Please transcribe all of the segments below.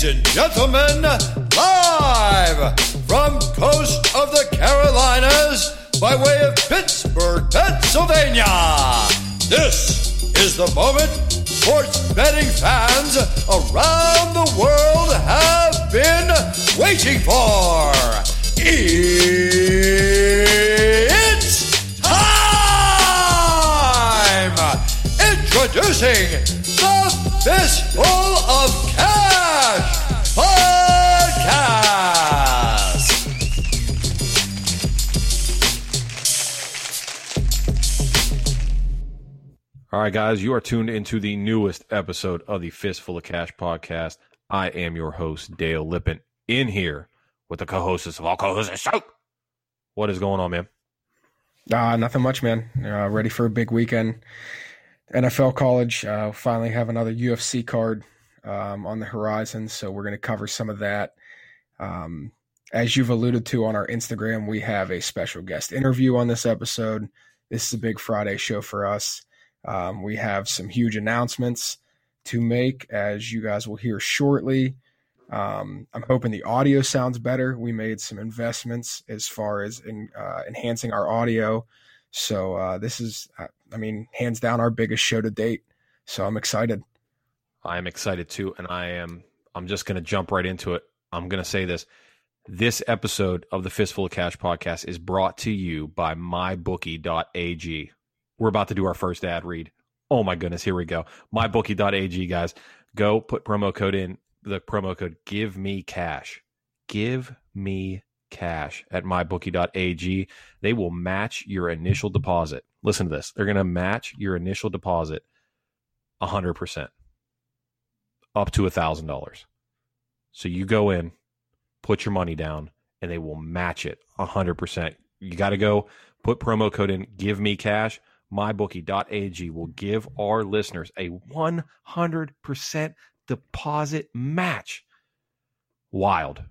Ladies and gentlemen, live from coast of the Carolinas by way of Pittsburgh, Pennsylvania, this is the moment sports betting fans around the world have been waiting for. It's time! Introducing the Fistful of Cash Podcast. All right, guys, you are tuned into the newest episode of the Fistful of Cash Podcast. I am your host, Dale Lippin, in here with the co-hostess of all co-hosts. What is going on, man? Nothing much, man. Ready for a big weekend. NFL college, finally have another UFC card on the horizon, so we're going to cover some of that. As you've alluded to on our Instagram, we have a special guest interview on this episode. This is a big Friday show for us. We have some huge announcements to make, as you guys will hear shortly. I'm hoping the audio sounds better. We made some investments as far as in enhancing our audio. So this is, I mean, hands down our biggest show to date. So I'm excited. I'm excited too. And I'm just going to jump right into it. I'm going to say this. This episode of the Fistful of Cash Podcast is brought to you by MyBookie.ag. We're about to do our first ad read. Oh my goodness. Here we go. MyBookie.ag, guys. Go put promo code in. The promo code GIVEMECASH. GIVEMECASH at MyBookie.ag. They will match your initial deposit. Listen to this. They're going to match your initial deposit 100%, up to $1,000. So you go in, put your money down, and they will match it 100%. You got to go put promo code in GIVEMECASH. MyBookie.ag will give our listeners a 100% deposit match. Wild.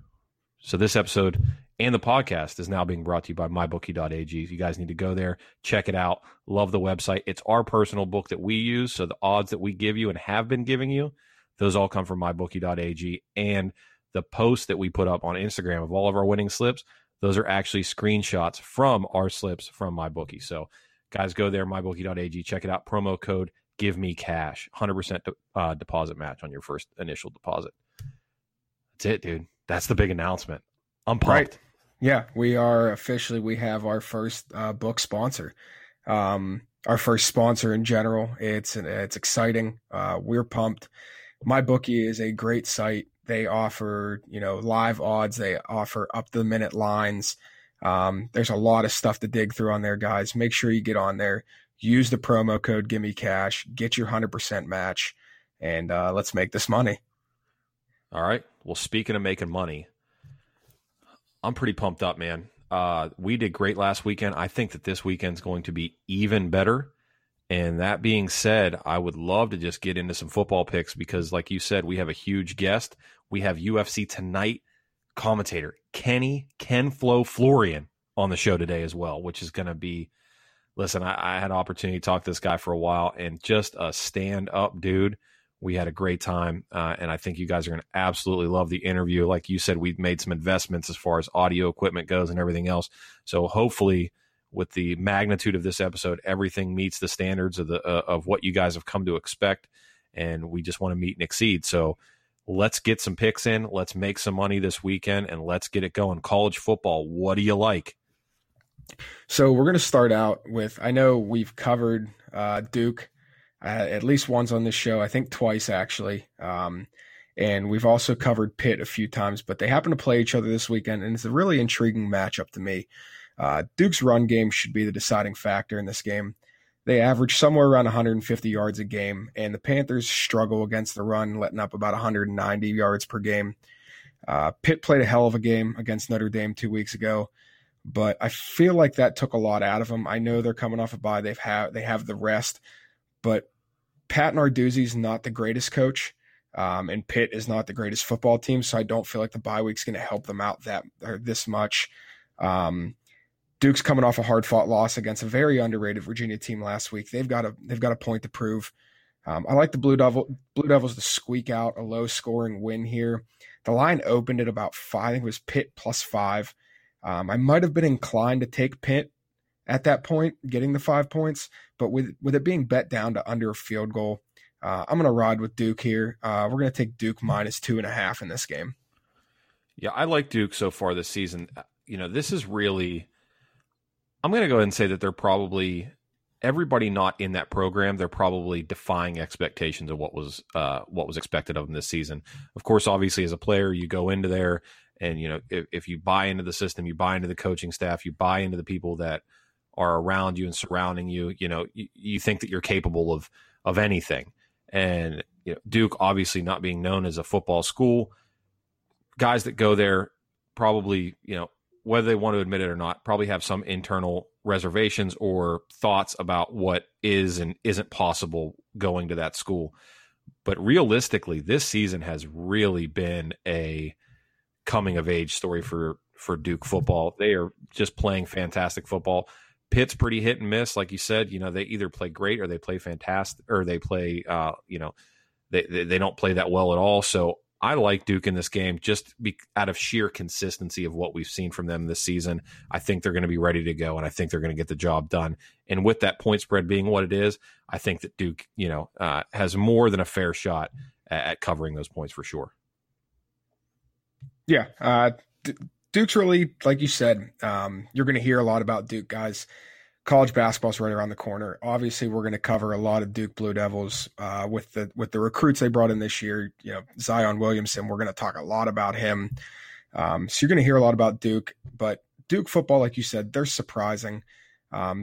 So this episode and the podcast is now being brought to you by MyBookie.ag. You guys need to go there, check it out. Love the website. It's our personal book that we use. So the odds that we give you and have been giving you, those all come from MyBookie.ag. And the posts that we put up on Instagram of all of our winning slips, those are actually screenshots from our slips from MyBookie. So guys, go there, MyBookie.ag, check it out. Promo code GIVEMECASH, 100% deposit match on your first initial deposit. That's it, dude. That's the big announcement. I'm pumped. Right. Yeah, we are officially, we have our first book sponsor, our first sponsor in general. It's exciting. We're pumped. MyBookie is a great site. They offer, you know, live odds. They offer up-to-the-minute lines. There's a lot of stuff to dig through on there, guys. Make sure you get on there. Use the promo code GIVEMECASH, get your 100% match, and let's make this money. All right. Well, speaking of making money, I'm pretty pumped up, man. We did great last weekend. I think that this weekend's going to be even better. And that being said, I would love to just get into some football picks because, like you said, we have a huge guest. We have UFC Tonight commentator Ken Florian on the show today as well, which is going to be... Listen, I had an opportunity to talk to this guy for a while, and just a stand-up dude. We had a great time, and I think you guys are going to absolutely love the interview. Like you said, we've made some investments as far as audio equipment goes and everything else. So hopefully, with the magnitude of this episode, everything meets the standards of the of what you guys have come to expect, and we just want to meet and exceed. So let's get some picks in. Let's make some money this weekend, and let's get it going. College football, what do you like? So we're going to start out with, I know we've covered Duke at least once on this show, I think twice actually. And we've also covered Pitt a few times, but they happen to play each other this weekend, and it's a really intriguing matchup to me. Duke's run game should be the deciding factor in this game. They average somewhere around 150 yards a game, and the Panthers struggle against the run, letting up about 190 yards per game. Pitt played a hell of a game against Notre Dame 2 weeks ago, but I feel like that took a lot out of them. I know they're coming off a bye. They have the rest, but Pat Narduzzi's not the greatest coach, and Pitt is not the greatest football team, so I don't feel like the bye week's going to help them out that or this much. Duke's coming off a hard-fought loss against a very underrated Virginia team last week. They've got a point to prove. I like the Blue Devils to squeak out a low-scoring win here. The line opened at about 5. I think it was Pitt plus 5. I might have been inclined to take Pitt at that point, getting the 5 points. But with it being bet down to under a field goal, I'm going to ride with Duke here. We're going to take Duke minus 2.5 in this game. Yeah, I like Duke so far this season. You know, this is really – I'm going to go ahead and say that they're probably – everybody not in that program, they're probably defying expectations of what was expected of them this season. Of course, obviously, as a player, you go into there and, you know, if you buy into the system, you buy into the coaching staff, you buy into the people that are around you and surrounding you, you know, you think that you're capable of anything. And you know, Duke obviously not being known as a football school, guys that go there probably, you know, whether they want to admit it or not, probably have some internal reservations or thoughts about what is and isn't possible going to that school. But realistically, this season has really been a coming of age story for Duke football. They are just playing fantastic football. Pitt's pretty hit and miss, like you said. You know, they either play great or they play fantastic, or they play, you know, they don't play that well at all. So I like Duke in this game just out of sheer consistency of what we've seen from them this season. I think they're going to be ready to go, and I think they're going to get the job done. And with that point spread being what it is, I think that Duke, you know, has more than a fair shot at covering those points for sure. Yeah, Duke's really, like you said, you're going to hear a lot about Duke, guys. College basketball's right around the corner. Obviously, we're going to cover a lot of Duke Blue Devils with the recruits they brought in this year. You know, Zion Williamson, we're going to talk a lot about him. So you're going to hear a lot about Duke. But Duke football, like you said, they're surprising.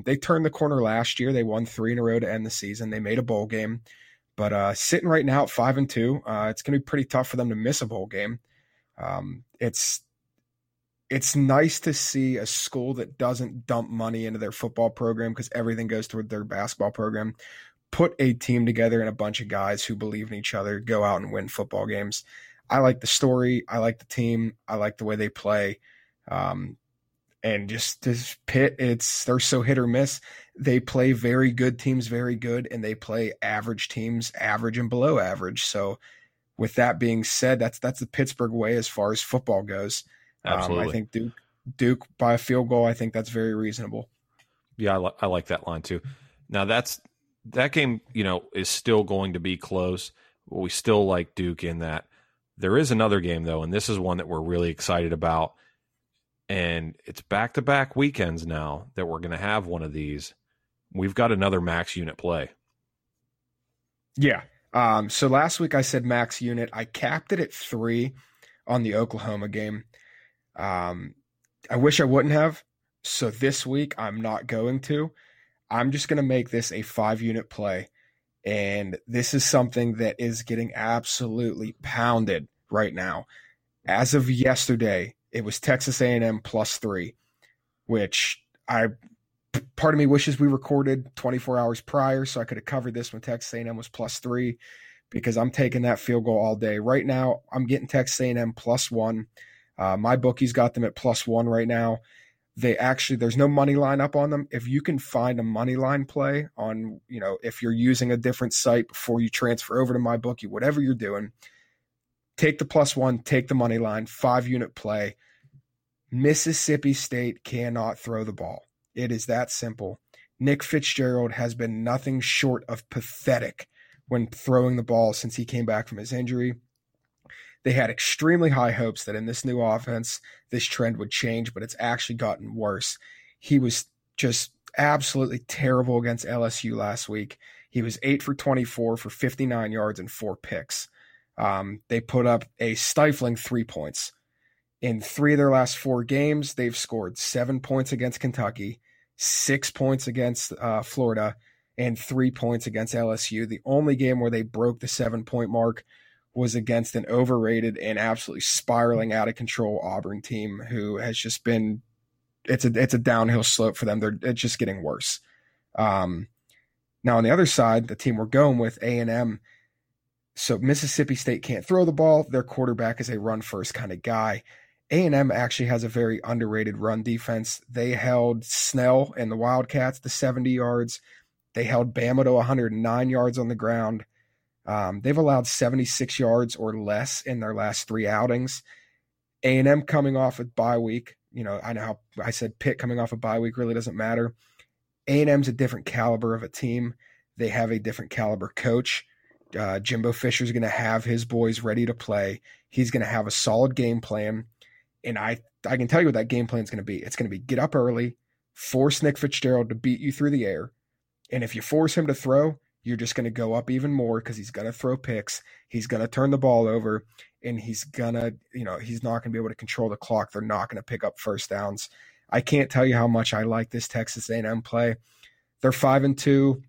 They turned the corner last year. They won 3 in a row to end the season. They made a bowl game. But sitting right now at 5-2, it's going to be pretty tough for them to miss a bowl game. It's nice to see a school that doesn't dump money into their football program because everything goes toward their basketball program. Put a team together and a bunch of guys who believe in each other, go out and win football games. I like the story. I like the team. I like the way they play. And just this Pitt, they're so hit or miss. They play very good teams, very good, and they play average teams, average and below average. So with that being said, that's the Pittsburgh way as far as football goes. Absolutely. I think Duke by a field goal. I think that's very reasonable. Yeah, I like that line too. Now that game, you know, is still going to be close. We still like Duke in that. There is another game though, and this is one that we're really excited about. And it's back-to-back weekends now that we're going to have one of these. We've got another max unit play. Yeah. So last week I said max unit. I capped it at 3 on the Oklahoma game. I wish I wouldn't have. So this week I'm not going to. I'm just going to make this a 5-unit play. And this is something that is getting absolutely pounded right now. As of yesterday, it was Texas A&M plus 3, which part of me wishes we recorded 24 hours prior so I could have covered this when Texas A&M was plus 3 because I'm taking that field goal all day. Right now, I'm getting Texas A&M plus 1. My bookie's got them at plus 1 right now. There's no money line up on them. If you can find a money line play on, you know, if you're using a different site before you transfer over to my bookie, whatever you're doing, take the plus 1, take the money line, 5-unit play. Mississippi State cannot throw the ball. It is that simple. Nick Fitzgerald has been nothing short of pathetic when throwing the ball since he came back from his injury. They had extremely high hopes that in this new offense, this trend would change, but it's actually gotten worse. He was just absolutely terrible against LSU last week. He was 8 for 24 for 59 yards and 4 picks. They put up a stifling 3 points. In 3 of their last 4 games, they've scored 7 points against Kentucky, 6 points against Florida, and 3 points against LSU. The only game where they broke the 7-point mark was against an overrated and absolutely spiraling out of control Auburn team who has just been – it's a downhill slope for them. It's just getting worse. Now, on the other side, the team we're going with, A&M, so Mississippi State can't throw the ball. Their quarterback is a run-first kind of guy. A&M actually has a very underrated run defense. They held Snell and the Wildcats to 70 yards. They held Bama to 109 yards on the ground. They've allowed 76 yards or less in their last three outings. A&M coming off a bye week. You know, I know how I said Pitt coming off a bye week really doesn't matter. A&M's a different caliber of a team. They have a different caliber coach. Jimbo Fisher's going to have his boys ready to play. He's going to have a solid game plan. And I can tell you what that game plan is going to be. It's going to be get up early, force Nick Fitzgerald to beat you through the air. And if you force him to throw, you're just going to go up even more because he's going to throw picks. He's going to turn the ball over, and he's going to, you know, he's not going to be able to control the clock. They're not going to pick up first downs. I can't tell you how much I like this Texas A&M play. They're 5-2.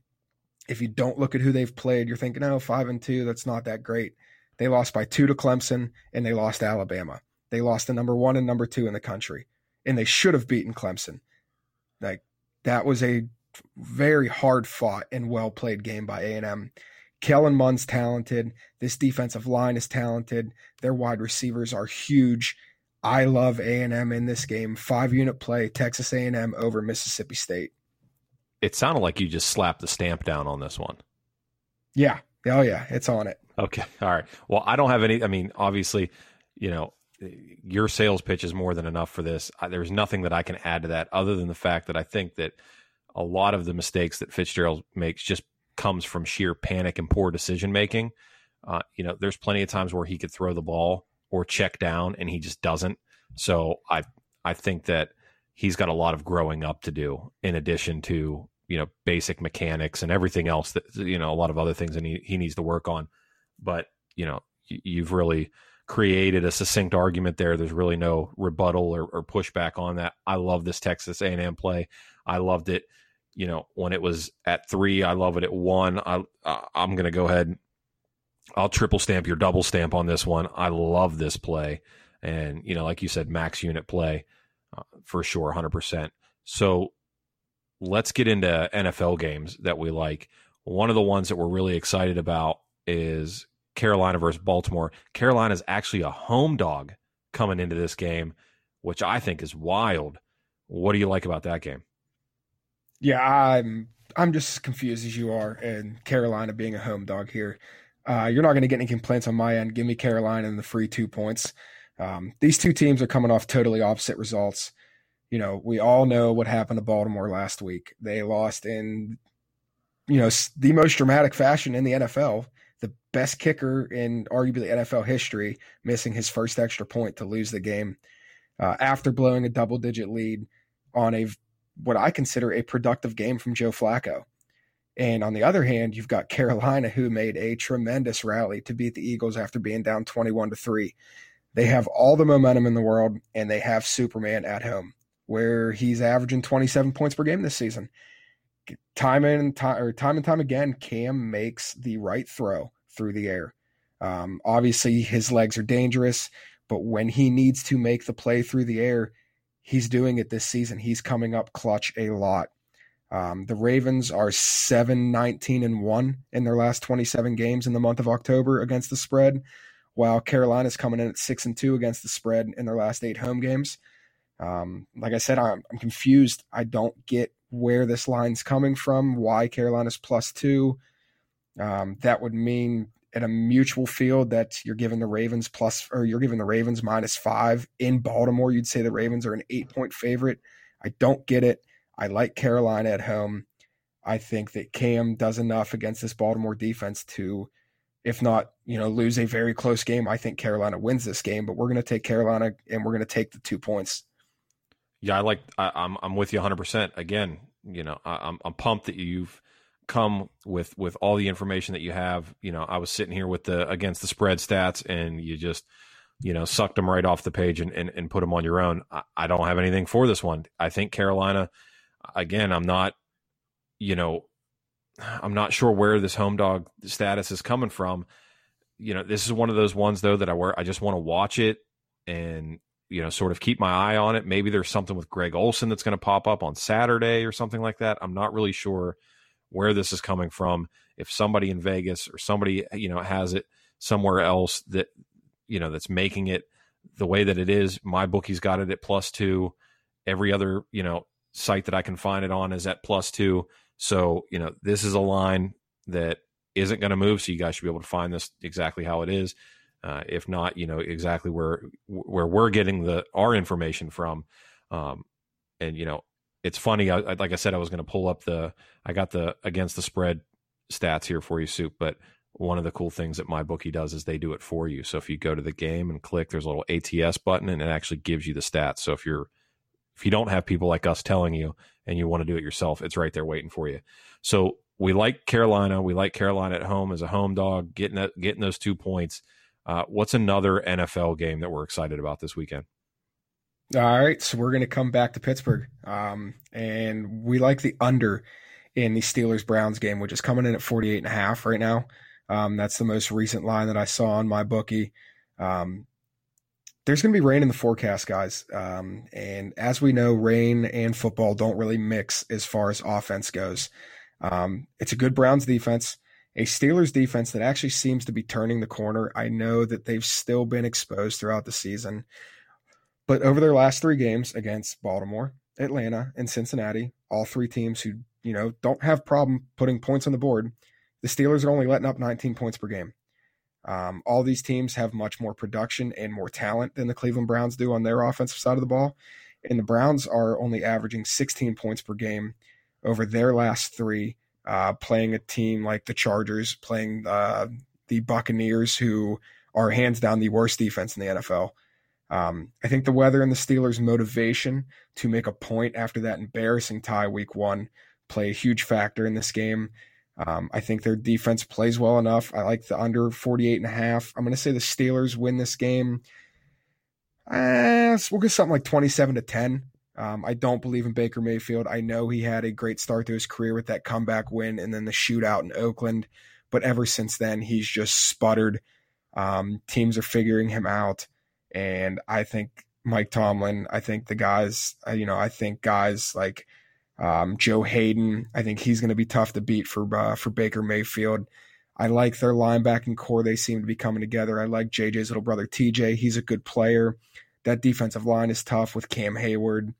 If you don't look at who they've played, you're thinking, oh, 5-2, that's not that great. They lost by 2 to Clemson, and they lost to Alabama. They lost to number 1 and number 2 in the country, and they should have beaten Clemson. Like, that was a very hard-fought and well-played game by A&M. Kellen Mund's talented. This defensive line is talented. Their wide receivers are huge. I love A&M in this game. 5-unit play, Texas A&M over Mississippi State. It sounded like you just slapped the stamp down on this one. Yeah. Oh, yeah. It's on it. Okay. All right. Well, I don't have any. I mean, obviously, you know, your sales pitch is more than enough for this. There's nothing that I can add to that other than the fact that I think that a lot of the mistakes that Fitzgerald makes just comes from sheer panic and poor decision-making. You know, there's plenty of times where he could throw the ball or check down, and he just doesn't. So I think that he's got a lot of growing up to do in addition to, you know, basic mechanics and everything else that, you know, a lot of other things that he needs to work on. But, you know, you've really created a succinct argument there. There's really no rebuttal or pushback on that. I love this Texas A&M play. I loved it, you know, when it was at 3. I love it at 1. I'm going to go ahead. I'll triple stamp your double stamp on this one. I love this play. And, you know, like you said, max unit play. For sure, 100%. So let's get into NFL games that we like. One of the ones that we're really excited about is Carolina versus Baltimore. Carolina's actually a home dog coming into this game, which I think is wild. What do you like about that game? Yeah, I'm just as confused as you are, and Carolina being a home dog here. You're not going to get any complaints on my end. Give me Carolina and the free 2 points. These two teams are coming off totally opposite results. You know, we all know what happened to Baltimore last week. They lost in, you know, the most dramatic fashion in the NFL, the best kicker in arguably NFL history, missing his first extra point to lose the game after blowing a double-digit lead on what I consider a productive game from Joe Flacco. And on the other hand, you've got Carolina, who made a tremendous rally to beat the Eagles after being down 21-3. They have all the momentum in the world, and they have Superman at home, where he's averaging 27 points per game this season. Time and time again, Cam makes the right throw through the air. Obviously, his legs are dangerous, but when he needs to make the play through the air, he's doing it this season. He's coming up clutch a lot. The Ravens are 7-19-1 in their last 27 games in the month of October against the spread, while Carolina's coming in at 6-2 against the spread in their last 8 home games. Like I said, I'm confused. I don't get where this line's coming from, why Carolina's +2. That would mean at a mutual field that you're giving the Ravens -5 in Baltimore. You'd say the Ravens are an 8-point favorite. I don't get it. I like Carolina at home. I think that Cam does enough against this Baltimore defense to, if not, you know, lose a very close game. I think Carolina wins this game, but we're going to take Carolina and we're going to take the 2 points. Yeah, I'm with you 100%. Again, you know, I'm pumped that you've come with all the information that you have. You know, I was sitting here with the against the spread stats, and you just, you know, sucked them right off the page and put them on your own. I don't have anything for this one. I think Carolina, again, I'm not sure where this home dog status is coming from. You know, this is one of those ones though that I just want to watch it and, you know, sort of keep my eye on it. Maybe there's something with Greg Olsen that's going to pop up on Saturday or something like that. I'm not really sure where this is coming from. If somebody in Vegas or somebody, you know, has it somewhere else that, you know, that's making it the way that it is. My bookie's got it at +2. Every other, you know, site that I can find it on is at +2. So, you know, this is a line that isn't going to move. So you guys should be able to find this exactly how it is. If not, you know, exactly where we're getting our information from. And, you know, it's funny. Like I said, I was going to pull up I got the against the spread stats here for you, Soup, but one of the cool things that MyBookie does is they do it for you. So if you go to the game and click, there's a little ATS button and it actually gives you the stats. So if you don't have people like us telling you and you want to do it yourself, it's right there waiting for you. So we like Carolina. We like Carolina at home as a home dog, getting those 2 points. What's another NFL game that we're excited about this weekend? All right. So we're going to come back to Pittsburgh. And we like the under in the Steelers-Browns game, which is coming in at 48.5 right now. That's the most recent line that I saw on MyBookie. There's going to be rain in the forecast, guys. And as we know, rain and football don't really mix as far as offense goes. It's a good Browns defense, a Steelers defense that actually seems to be turning the corner. I know that they've still been exposed throughout the season, but over their last three games against Baltimore, Atlanta, and Cincinnati, all three teams who, you know, don't have problem putting points on the board, the Steelers are only letting up 19 points per game. All these teams have much more production and more talent than the Cleveland Browns do on their offensive side of the ball, and the Browns are only averaging 16 points per game over their last three, playing a team like the Chargers, playing the Buccaneers, who are hands down the worst defense in the NFL. I think the weather and the Steelers' motivation to make a point after that embarrassing tie week one play a huge factor in this game. I think their defense plays well enough. I like the under 48.5. I'm going to say the Steelers win this game. So we'll get something like 27-10. I don't believe in Baker Mayfield. I know he had a great start to his career with that comeback win and then the shootout in Oakland. But ever since then, he's just sputtered. Teams are figuring him out. And I think Mike Tomlin, I think the guys, you know, I think guys like Joe Hayden, I think he's going to be tough to beat for Baker Mayfield. I like their linebacking core. They seem to be coming together. I like JJ's little brother, TJ. He's a good player. That defensive line is tough with Cam Hayward.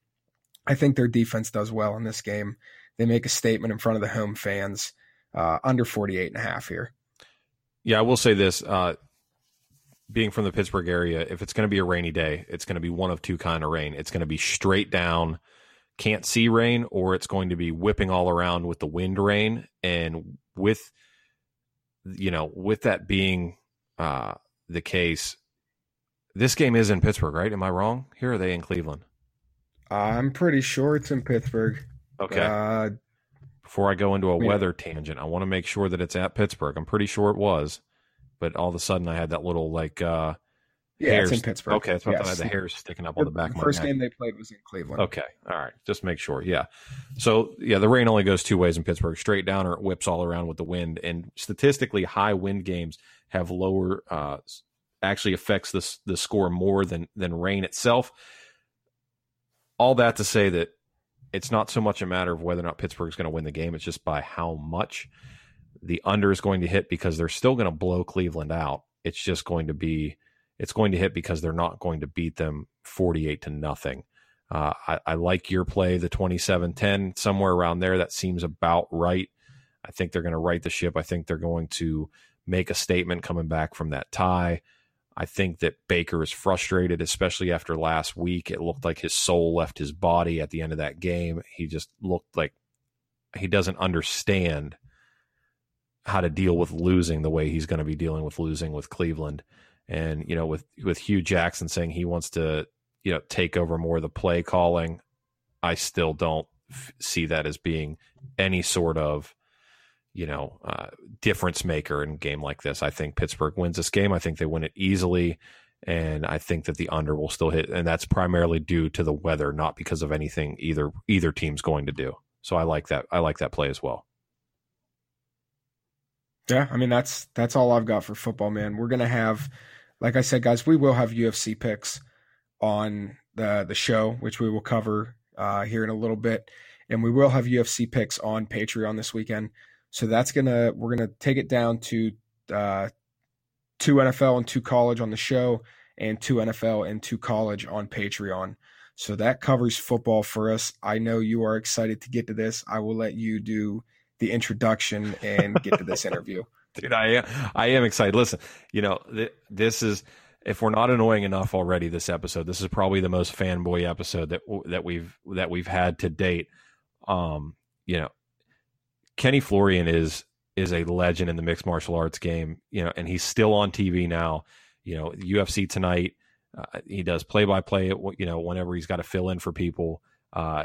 I think their defense does well in this game. They make a statement in front of the home fans, under 48.5 here. Yeah, I will say this, being from the Pittsburgh area, if it's going to be a rainy day, it's going to be one of two kind of rain. It's going to be straight down, can't see rain, or it's going to be whipping all around with the wind rain. And with, you know, with that being the case, this game is in Pittsburgh, right? Am I wrong? Here are they in Cleveland? I'm pretty sure it's in Pittsburgh. Okay. Before I go into a weather tangent, I want to make sure that it's at Pittsburgh. I'm pretty sure it was, but all of a sudden I had that little like hairs. It's in Pittsburgh. Okay, that's what I thought. I had the hairs sticking up on the back of my head. The first game they played was in Cleveland. Okay, all right, just make sure, yeah. So, yeah, the rain only goes two ways in Pittsburgh, straight down or it whips all around with the wind, and statistically high wind games have lower actually affects the score more than rain itself. All that to say that it's not so much a matter of whether or not Pittsburgh's going to win the game, it's just by how much the under is going to hit because they're still going to blow Cleveland out. It's just going to be, it's going to hit because they're not going to beat them 48-0. I like your play, the 27-10, somewhere around there. That seems about right. I think they're going to right the ship. I think they're going to make a statement coming back from that tie. I think that Baker is frustrated, especially after last week. It looked like his soul left his body at the end of that game. He just looked like he doesn't understand how to deal with losing the way he's going to be dealing with losing with Cleveland. And, you know, with Hugh Jackson saying he wants to, you know, take over more of the play calling, I still don't see that as being any sort of, you know, difference maker in a game like this. I think Pittsburgh wins this game. I think they win it easily. And I think that the under will still hit. And that's primarily due to the weather, not because of anything either team's going to do. So I like that. I like that play as well. Yeah, I mean, that's all I've got for football, man. We're going to have, like I said, guys, we will have UFC picks on the show, which we will cover here in a little bit. And we will have UFC picks on Patreon this weekend. So we're going to take it down to two NFL and two college on the show and two NFL and two college on Patreon. So that covers football for us. I know you are excited to get to this. I will let you do the introduction and get to this interview. Dude, I am excited. Listen, you know, this is, if we're not annoying enough already, this episode, this is probably the most fanboy episode that we've had to date. You know, Kenny Florian is a legend in the mixed martial arts game, you know, and he's still on TV now. You know, UFC Tonight, he does play-by-play, you know, whenever he's got to fill in for people.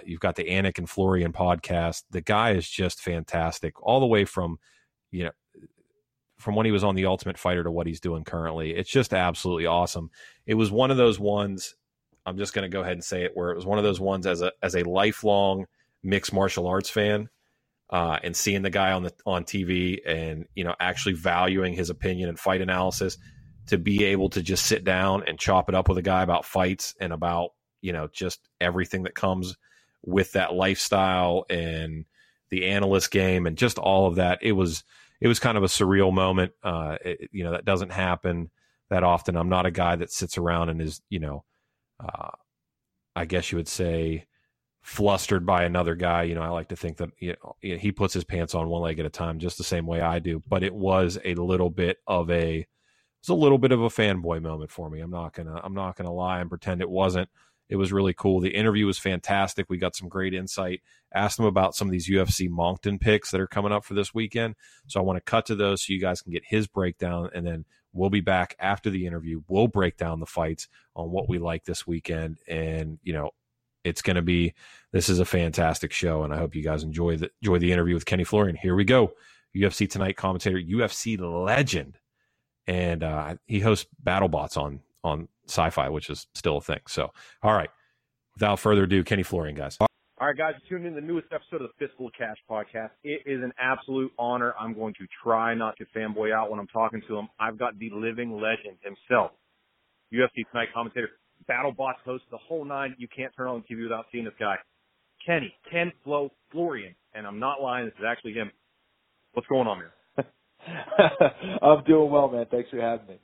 You've got the Anakin Florian podcast. The guy is just fantastic, all the way from, you know, from when he was on The Ultimate Fighter to what he's doing currently. It's just absolutely awesome. It was one of those ones, I'm just going to go ahead and say it, where it was one of those ones as a lifelong mixed martial arts fan, and seeing the guy on TV and, you know, actually valuing his opinion and fight analysis, to be able to just sit down and chop it up with a guy about fights and about, you know, just everything that comes with that lifestyle and the analyst game and just all of that. It was kind of a surreal moment. You know, that doesn't happen that often. I'm not a guy that sits around and is, you know, I guess you would say flustered by another guy. You know, I like to think that, you know, he puts his pants on one leg at a time, just the same way I do. But it was a little bit of a fanboy moment for me. I'm not gonna lie and pretend it wasn't. It was really cool. The interview was fantastic. We got some great insight. Asked them about some of these UFC Moncton picks that are coming up for this weekend. So I want to cut to those so you guys can get his breakdown, and then we'll be back after the interview. We'll break down the fights on what we like this weekend, and, you know, it's going to be, this is a fantastic show, and I hope you guys enjoy the interview with Kenny Florian. Here we go. UFC Tonight commentator, UFC legend. And he hosts BattleBots on Sci-Fi, which is still a thing. So, all right. Without further ado, Kenny Florian, guys. All right, guys, tune in to the newest episode of the Fistful of Cash podcast. It is an absolute honor. I'm going to try not to fanboy out when I'm talking to him. I've got the living legend himself, UFC Tonight commentator, BattleBots host, the whole nine. You can't turn on TV without seeing this guy, Kenny Ken Florian. And I'm not lying. This is actually him. What's going on here? I'm doing well, man. Thanks for having me.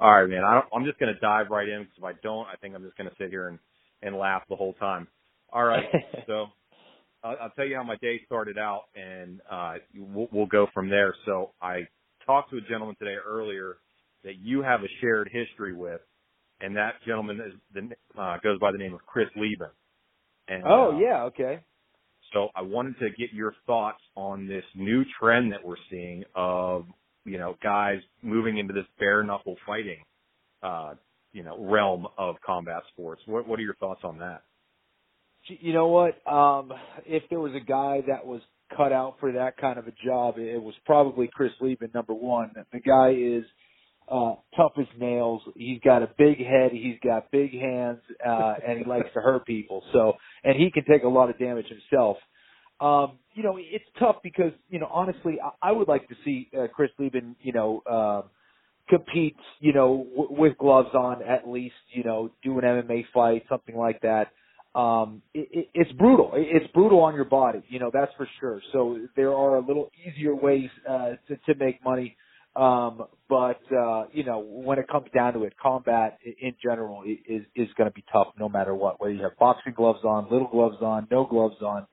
All right, man. I'm just going to dive right in, because if I don't, I think I'm just going to sit here and laugh the whole time. All right. So I'll tell you how my day started out, and we'll go from there. So I talked to a gentleman today earlier that you have a shared history with, and that gentleman goes by the name of Chris Leben. And, yeah. Okay. So I wanted to get your thoughts on this new trend that we're seeing of, you know, guys moving into this bare knuckle fighting, you know, realm of combat sports. What are your thoughts on that? You know what? If there was a guy that was cut out for that kind of a job, it was probably Chris Leben, number one. The guy is tough as nails. He's got a big head. He's got big hands, and he likes to hurt people. So, and he can take a lot of damage himself. You know, it's tough because, you know, honestly, I would like to see Chris Leben, you know, compete, you know, with gloves on, at least, you know, do an MMA fight, something like that. It's brutal. It's brutal on your body, you know, that's for sure. So there are a little easier ways to make money. But you know, when it comes down to it, combat in general is going to be tough no matter what, whether you have boxing gloves on, little gloves on, no gloves on,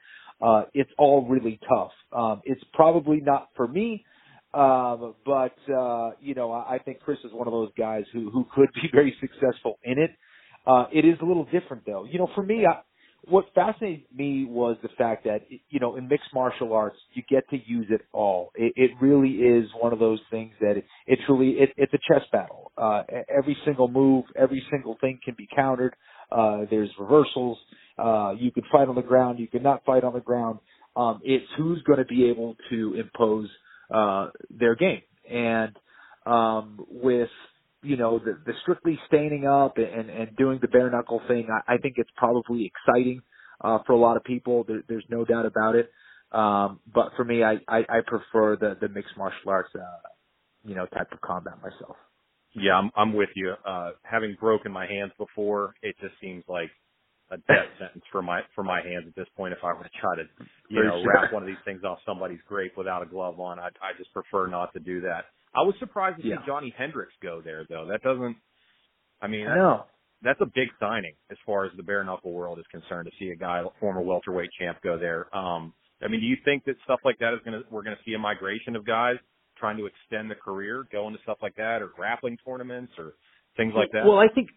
it's all really tough. It's probably not for me. But you know, I think Chris is one of those guys who could be very successful in it. It is a little different though. You know, for me, what fascinated me was the fact that, you know, in mixed martial arts, you get to use it all. It really is one of those things that it's a chess battle. Every single move, every single thing can be countered. There's reversals. You can fight on the ground. You can not fight on the ground. It's who's going to be able to impose their game. And with, you know, the strictly standing up and doing the bare knuckle thing, I think it's probably exciting for a lot of people. There's no doubt about it. But for me, I prefer the mixed martial arts, you know, type of combat myself. Yeah, I'm with you. Having broken my hands before, it just seems like a death sentence for my hands at this point. If I were to try to, wrap one of these things off somebody's grape without a glove on, I just prefer not to do that. I was surprised to see Johnny Hendricks go there, though. That's a big signing as far as the bare knuckle world is concerned, to see a guy, former welterweight champ, go there. Do you think that stuff like that we're going to see a migration of guys trying to extend the career, going to stuff like that, or grappling tournaments or things like that? Well, I think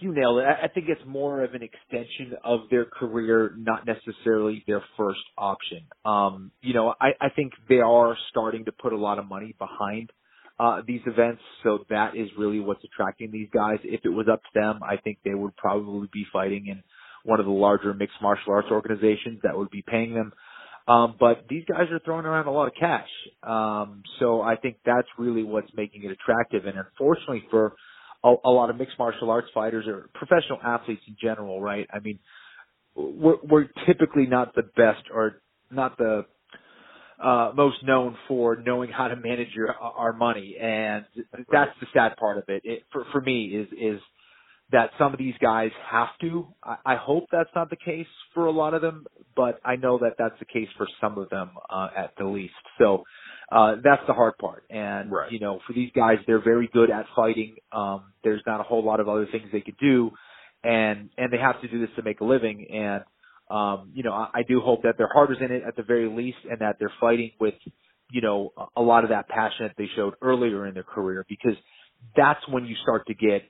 you nailed it. I think it's more of an extension of their career, not necessarily their first option. I think they are starting to put a lot of money behind these events, so that is really what's attracting these guys. If it was up to them, I think they would probably be fighting in one of the larger mixed martial arts organizations that would be paying them. But these guys are throwing around a lot of cash. So I think that's really what's making it attractive. And unfortunately for a lot of mixed martial arts fighters or professional athletes in general, right? I mean, we're typically not the best or not the most known for knowing how to manage our money. And that's the sad part of it. For me is that some of these guys have to. I hope that's not the case for a lot of them, but I know that that's the case for some of them at the least. So that's the hard part. And, right. For these guys, they're very good at fighting. There's not a whole lot of other things they could do, and they have to do this to make a living. And, I do hope that their heart is in it at the very least and that they're fighting with, a lot of that passion that they showed earlier in their career, because that's when you start to get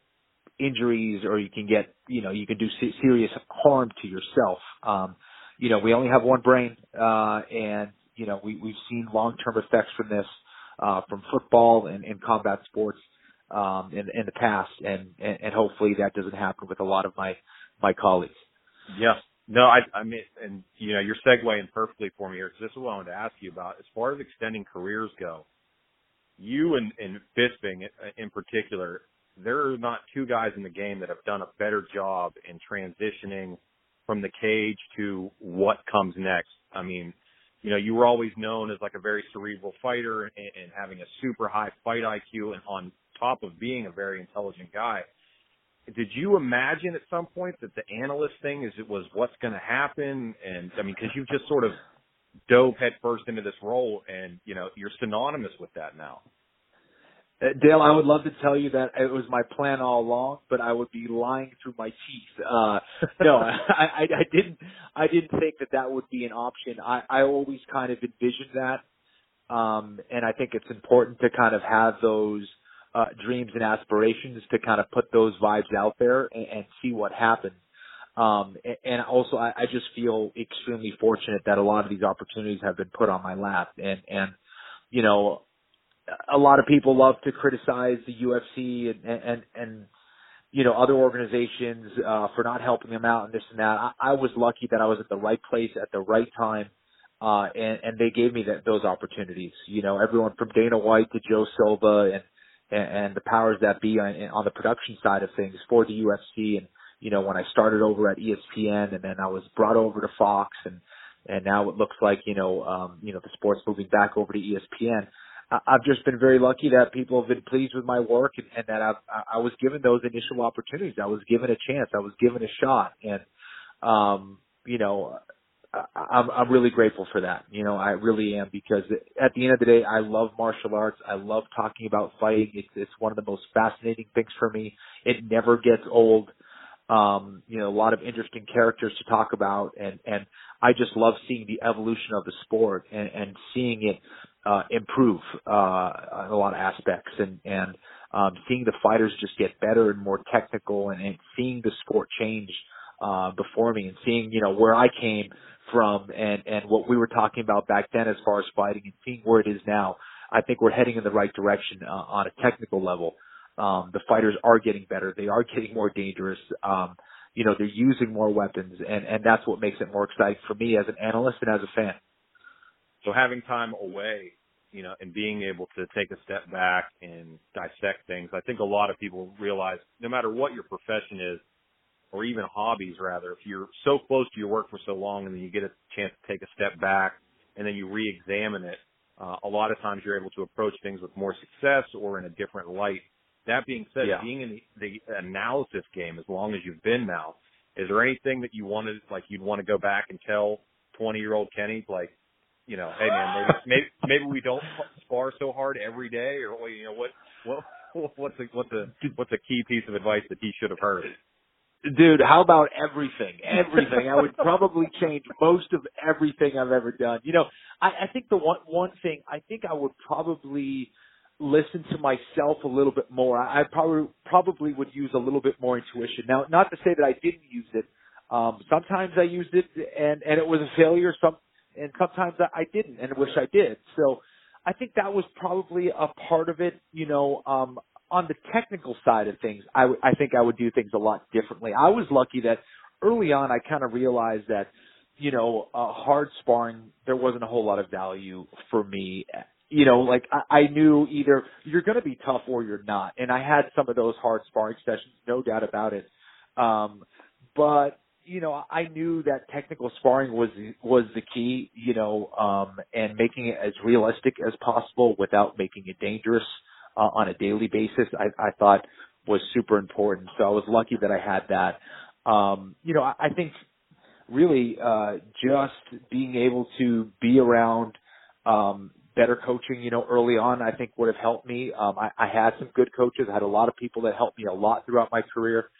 injuries, or you can get, you can do serious harm to yourself. We only have one brain, and we've seen long-term effects from this, from football and combat sports in the past, and hopefully that doesn't happen with a lot of my colleagues. Yeah, no, I mean, and you're segueing perfectly for me here, because this is what I wanted to ask you about as far as extending careers go. You and Bisping in particular. There are not two guys in the game that have done a better job in transitioning from the cage to what comes next. I mean, you were always known as like a very cerebral fighter and having a super high fight IQ, and on top of being a very intelligent guy. Did you imagine at some point that the analyst thing was what's going to happen? And I mean, because you've just sort of dove headfirst into this role, and you're synonymous with that now. Dale, I would love to tell you that it was my plan all along, but I would be lying through my teeth. No, I didn't think that would be an option. I always kind of envisioned that. And I think it's important to kind of have those, dreams and aspirations, to kind of put those vibes out there and see what happens. And also I just feel extremely fortunate that a lot of these opportunities have been put on my lap, and, a lot of people love to criticize the UFC and other organizations for not helping them out and this and that. I was lucky that I was at the right place at the right time, and they gave me those opportunities. Everyone from Dana White to Joe Silva and the powers that be on the production side of things for the UFC. And when I started over at ESPN, and then I was brought over to Fox, and now it looks like the sport's moving back over to ESPN. I've just been very lucky that people have been pleased with my work, and that I was given those initial opportunities. I was given a chance. I was given a shot. And, I'm really grateful for that. I really am, because at the end of the day, I love martial arts. I love talking about fighting. It's one of the most fascinating things for me. It never gets old. A lot of interesting characters to talk about, and I just love seeing the evolution of the sport and seeing it improve in a lot of aspects, and seeing the fighters just get better and more technical, and seeing the sport change before me, and seeing where I came from and what we were talking about back then as far as fighting, and seeing where it is now. I think we're heading in the right direction on a technical level. The fighters are getting better. They are getting more dangerous. They're using more weapons, and that's what makes it more exciting for me as an analyst and as a fan. So having time away, and being able to take a step back and dissect things, I think a lot of people realize no matter what your profession is, or even hobbies rather, if you're so close to your work for so long and then you get a chance to take a step back and then you re-examine it, a lot of times you're able to approach things with more success or in a different light. That being said, yeah. Being in the analysis game as long as you've been now, is there anything that you wanted, like you'd want to go back and tell 20-year-old Kenny, like, hey man, maybe we don't spar so hard every day, or what's a key piece of advice that he should have heard? Dude, how about everything? Everything. I would probably change most of everything I've ever done. You know, I think the one thing, I think I would probably listen to myself a little bit more. I probably would use a little bit more intuition. Now, not to say that I didn't use it. Sometimes I used it and it was a failure. Sometimes I didn't and wish I did. So I think that was probably a part of it, you know. On the technical side of things, I think I would do things a lot differently. I was lucky that early on I kind of realized that, you know, hard sparring, there wasn't a whole lot of value for me. You know, like I knew either you're going to be tough or you're not. And I had some of those hard sparring sessions, no doubt about it. But, you know, I knew that technical sparring was the key, you know, and making it as realistic as possible without making it dangerous. On a daily basis, I thought was super important. So I was lucky that I had that. You know, I think really just being able to be around better coaching, you know, early on, I think would have helped me. I had some good coaches. I had a lot of people that helped me a lot throughout my career.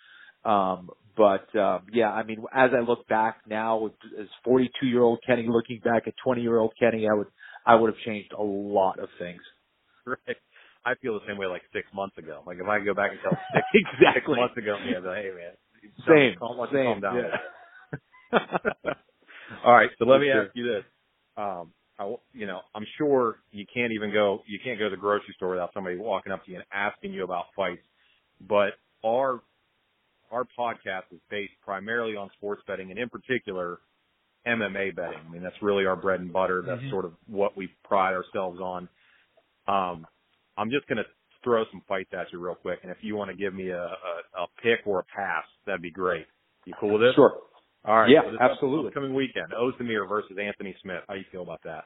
Yeah, I mean, as I look back now, as 42-year-old Kenny looking back at 20-year-old Kenny, I would have changed a lot of things. Right. I feel the same way like 6 months ago. Like if I go back and tell exactly 6 months ago, yeah, I'd be like, hey man, calm down. Yeah. All right, so let me ask you this. You know, I'm sure you can't go to the grocery store without somebody walking up to you and asking you about fights. But our podcast is based primarily on sports betting and in particular MMA betting. I mean, that's really our bread and butter. That's sort of what we pride ourselves on. I'm just going to throw some fights at you real quick, and if you want to give me a pick or a pass, that'd be great. You cool with this? Sure. All right. Yeah, so absolutely. Coming weekend, Oezdemir versus Anthony Smith. How do you feel about that?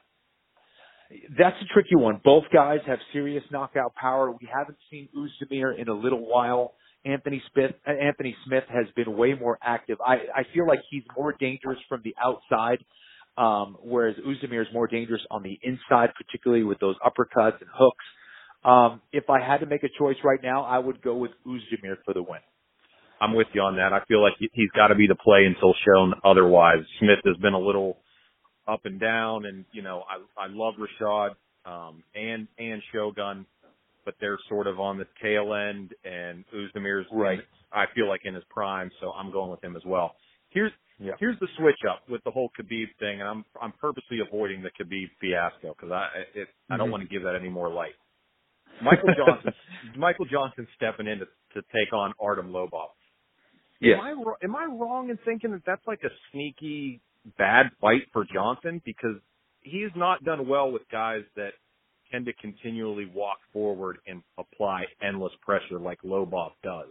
That's a tricky one. Both guys have serious knockout power. We haven't seen Oezdemir in a little while. Anthony Smith has been way more active. I feel like he's more dangerous from the outside. Whereas Oezdemir is more dangerous on the inside, particularly with those uppercuts and hooks. If I had to make a choice right now, I would go with Oezdemir for the win. I'm with you on that. I feel like he's got to be the play until shown otherwise. Smith has been a little up and down, and you know I love Rashad and Shogun, but they're sort of on the tail end, and Ozdemir's right. I feel like in his prime, so I'm going with him as well. Here's the switch up with the whole Khabib thing, and I'm purposely avoiding the Khabib fiasco because I don't want to give that any more light. Michael Johnson stepping in to take on Artem Lobov. Yeah. Am I wrong in thinking that that's like a sneaky bad fight for Johnson? Because he's not done well with guys that tend to continually walk forward and apply endless pressure like Lobov does.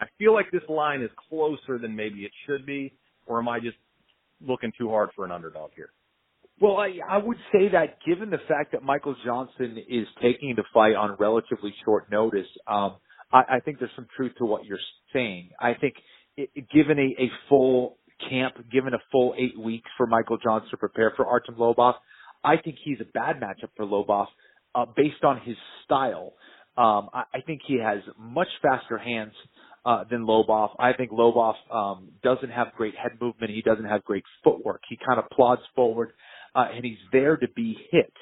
I feel like this line is closer than maybe it should be, or am I just looking too hard for an underdog here? Well, I would say that given the fact that Michael Johnson is taking the fight on relatively short notice, I think there's some truth to what you're saying. I think given a full camp, given a full 8 weeks for Michael Johnson to prepare for Artem Lobov, I think he's a bad matchup for Lobov based on his style. I think he has much faster hands than Lobov. I think Lobov doesn't have great head movement. He doesn't have great footwork. He kind of plods forward. And he's there to be hit.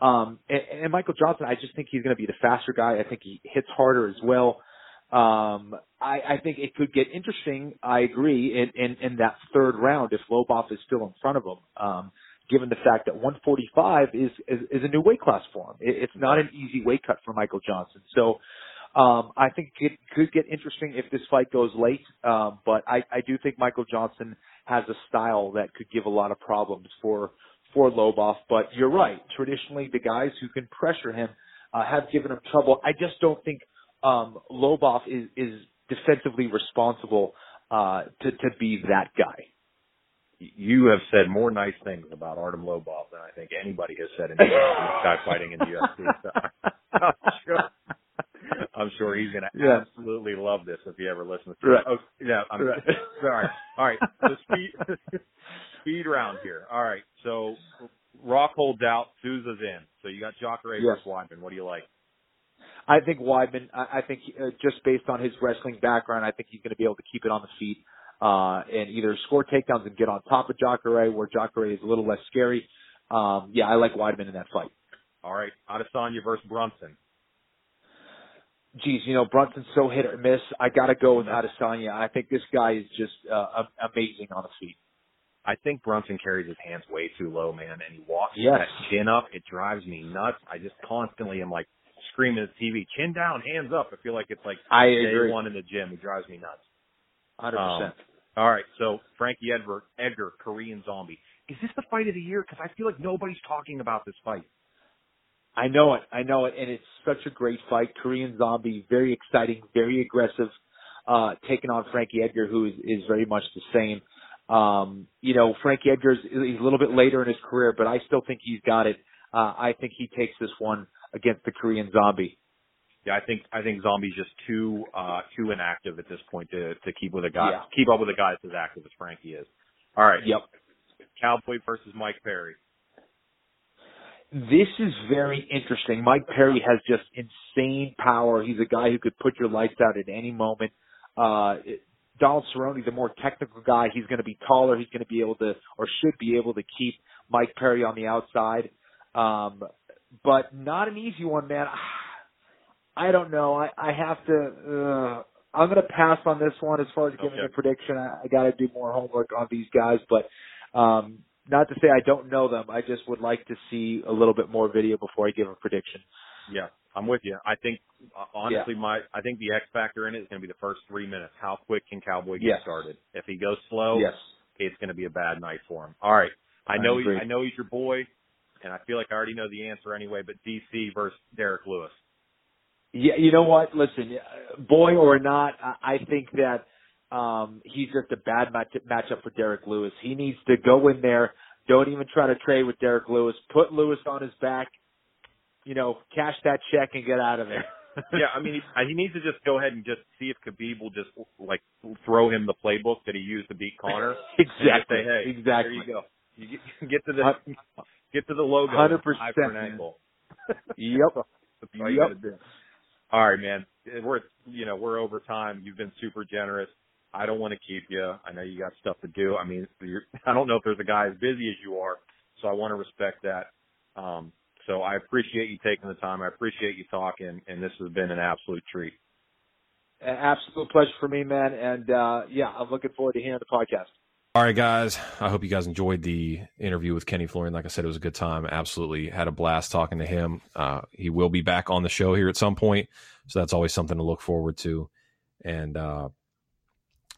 And Michael Johnson, I just think he's going to be the faster guy. I think he hits harder as well. I think it could get interesting, I agree, in that third round if Lobov is still in front of him, given the fact that 145 is a new weight class for him. It's not an easy weight cut for Michael Johnson. So I think it could get interesting if this fight goes late, but I do think Michael Johnson has a style that could give a lot of problems for Lobov, but you're right. Traditionally, the guys who can pressure him have given him trouble. I just don't think Lobov is defensively responsible to be that guy. You have said more nice things about Artem Lobov than I think anybody has said in this guy fighting in the UFC. So I'm sure he's going to absolutely love this if he ever listens to it. Oh, yeah, sorry. All right. So speed round here. All right. So Rock holds out. Souza's in. So you got Jacare versus Weidman. What do you like? I think Weidman, I think just based on his wrestling background, I think he's going to be able to keep it on the feet and either score takedowns and get on top of Jacare, where Jacare is a little less scary. Yeah, I like Weidman in that fight. All right, Adesanya versus Brunson. Geez, you know, Brunson's so hit or miss. I got to go with Adesanya. I think this guy is just amazing on the feet. I think Brunson carries his hands way too low, man, and he walks that chin up. It drives me nuts. I just constantly am, like, screaming at the TV, chin down, hands up. I feel like it's, like, day one in the gym. It drives me nuts. 100%. All right, so Frankie Edgar, Korean Zombie. Is this the fight of the year? Because I feel like nobody's talking about this fight. I know it, and it's such a great fight. Korean Zombie, very exciting, very aggressive, taking on Frankie Edgar, who is very much the same. You know, Frankie Edgar is a little bit later in his career, but I still think he's got it. I think he takes this one against the Korean Zombie. Yeah, I think Zombie's just too inactive at this point to keep with a guy, keep up with a guy that's as active as Frankie is. All right. Yep. Cowboy versus Mike Perry. This is very interesting. Mike Perry has just insane power. He's a guy who could put your lights out at any moment. Donald Cerrone, the more technical guy, he's going to be taller. He's going to be able to, or should be able to, keep Mike Perry on the outside. But not an easy one, man. I don't know. I have to I'm going to pass on this one as far as giving a prediction. I got to do more homework on these guys, but not to say I don't know them. I just would like to see a little bit more video before I give a prediction. Yeah. I'm with you. I think, honestly, I think the X factor in it is going to be the first 3 minutes. How quick can Cowboy get started? If he goes slow, it's going to be a bad night for him. All right. I know he's your boy, and I feel like I already know the answer anyway, but DC versus Derrick Lewis. Yeah, you know what? Listen, boy or not, I think that he's just a bad matchup for Derrick Lewis. He needs to go in there. Don't even try to trade with Derrick Lewis. Put Lewis on his back. You know, cash that check and get out of there. Yeah, I mean, he needs to just go ahead and just see if Khabib will just, like, throw him the playbook that he used to beat Conor. Exactly. And say, hey, there you go. You get to the logo. 100%. Eye for an angle. Yep. That's all you got to do. All right, man. We're over time. You've been super generous. I don't want to keep you. I know you got stuff to do. I mean, I don't know if there's a guy as busy as you are, so I want to respect that. So I appreciate you taking the time. I appreciate you talking, and this has been an absolute treat. An absolute pleasure for me, man. And, I'm looking forward to hearing the podcast. All right, guys. I hope you guys enjoyed the interview with Kenny Florian. Like I said, it was a good time. Absolutely had a blast talking to him. He will be back on the show here at some point, so that's always something to look forward to. And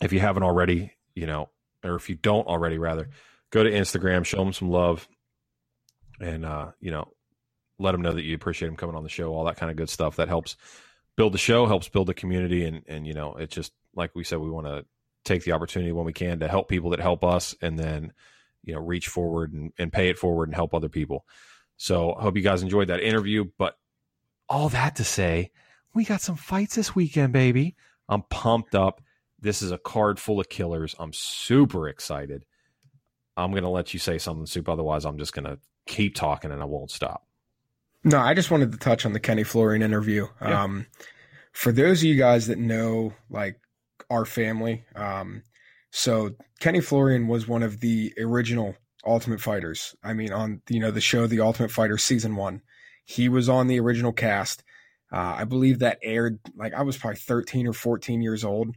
if you haven't already, or if you don't already, rather, go to Instagram, show him some love, and, let them know that you appreciate them coming on the show, all that kind of good stuff. That helps build the show, helps build the community. And it's just, like we said, we want to take the opportunity when we can to help people that help us, and then, reach forward and pay it forward and help other people. So I hope you guys enjoyed that interview, but all that to say, we got some fights this weekend, baby. I'm pumped up. This is a card full of killers. I'm super excited. I'm going to let you say something, Soup. Otherwise I'm just going to keep talking and I won't stop. No, I just wanted to touch on the Kenny Florian interview. Yeah. For those of you guys that know, like, our family, so Kenny Florian was one of the original Ultimate Fighters. I mean, on, the show, The Ultimate Fighter Season 1, he was on the original cast. I believe that aired, like, I was probably 13 or 14 years old.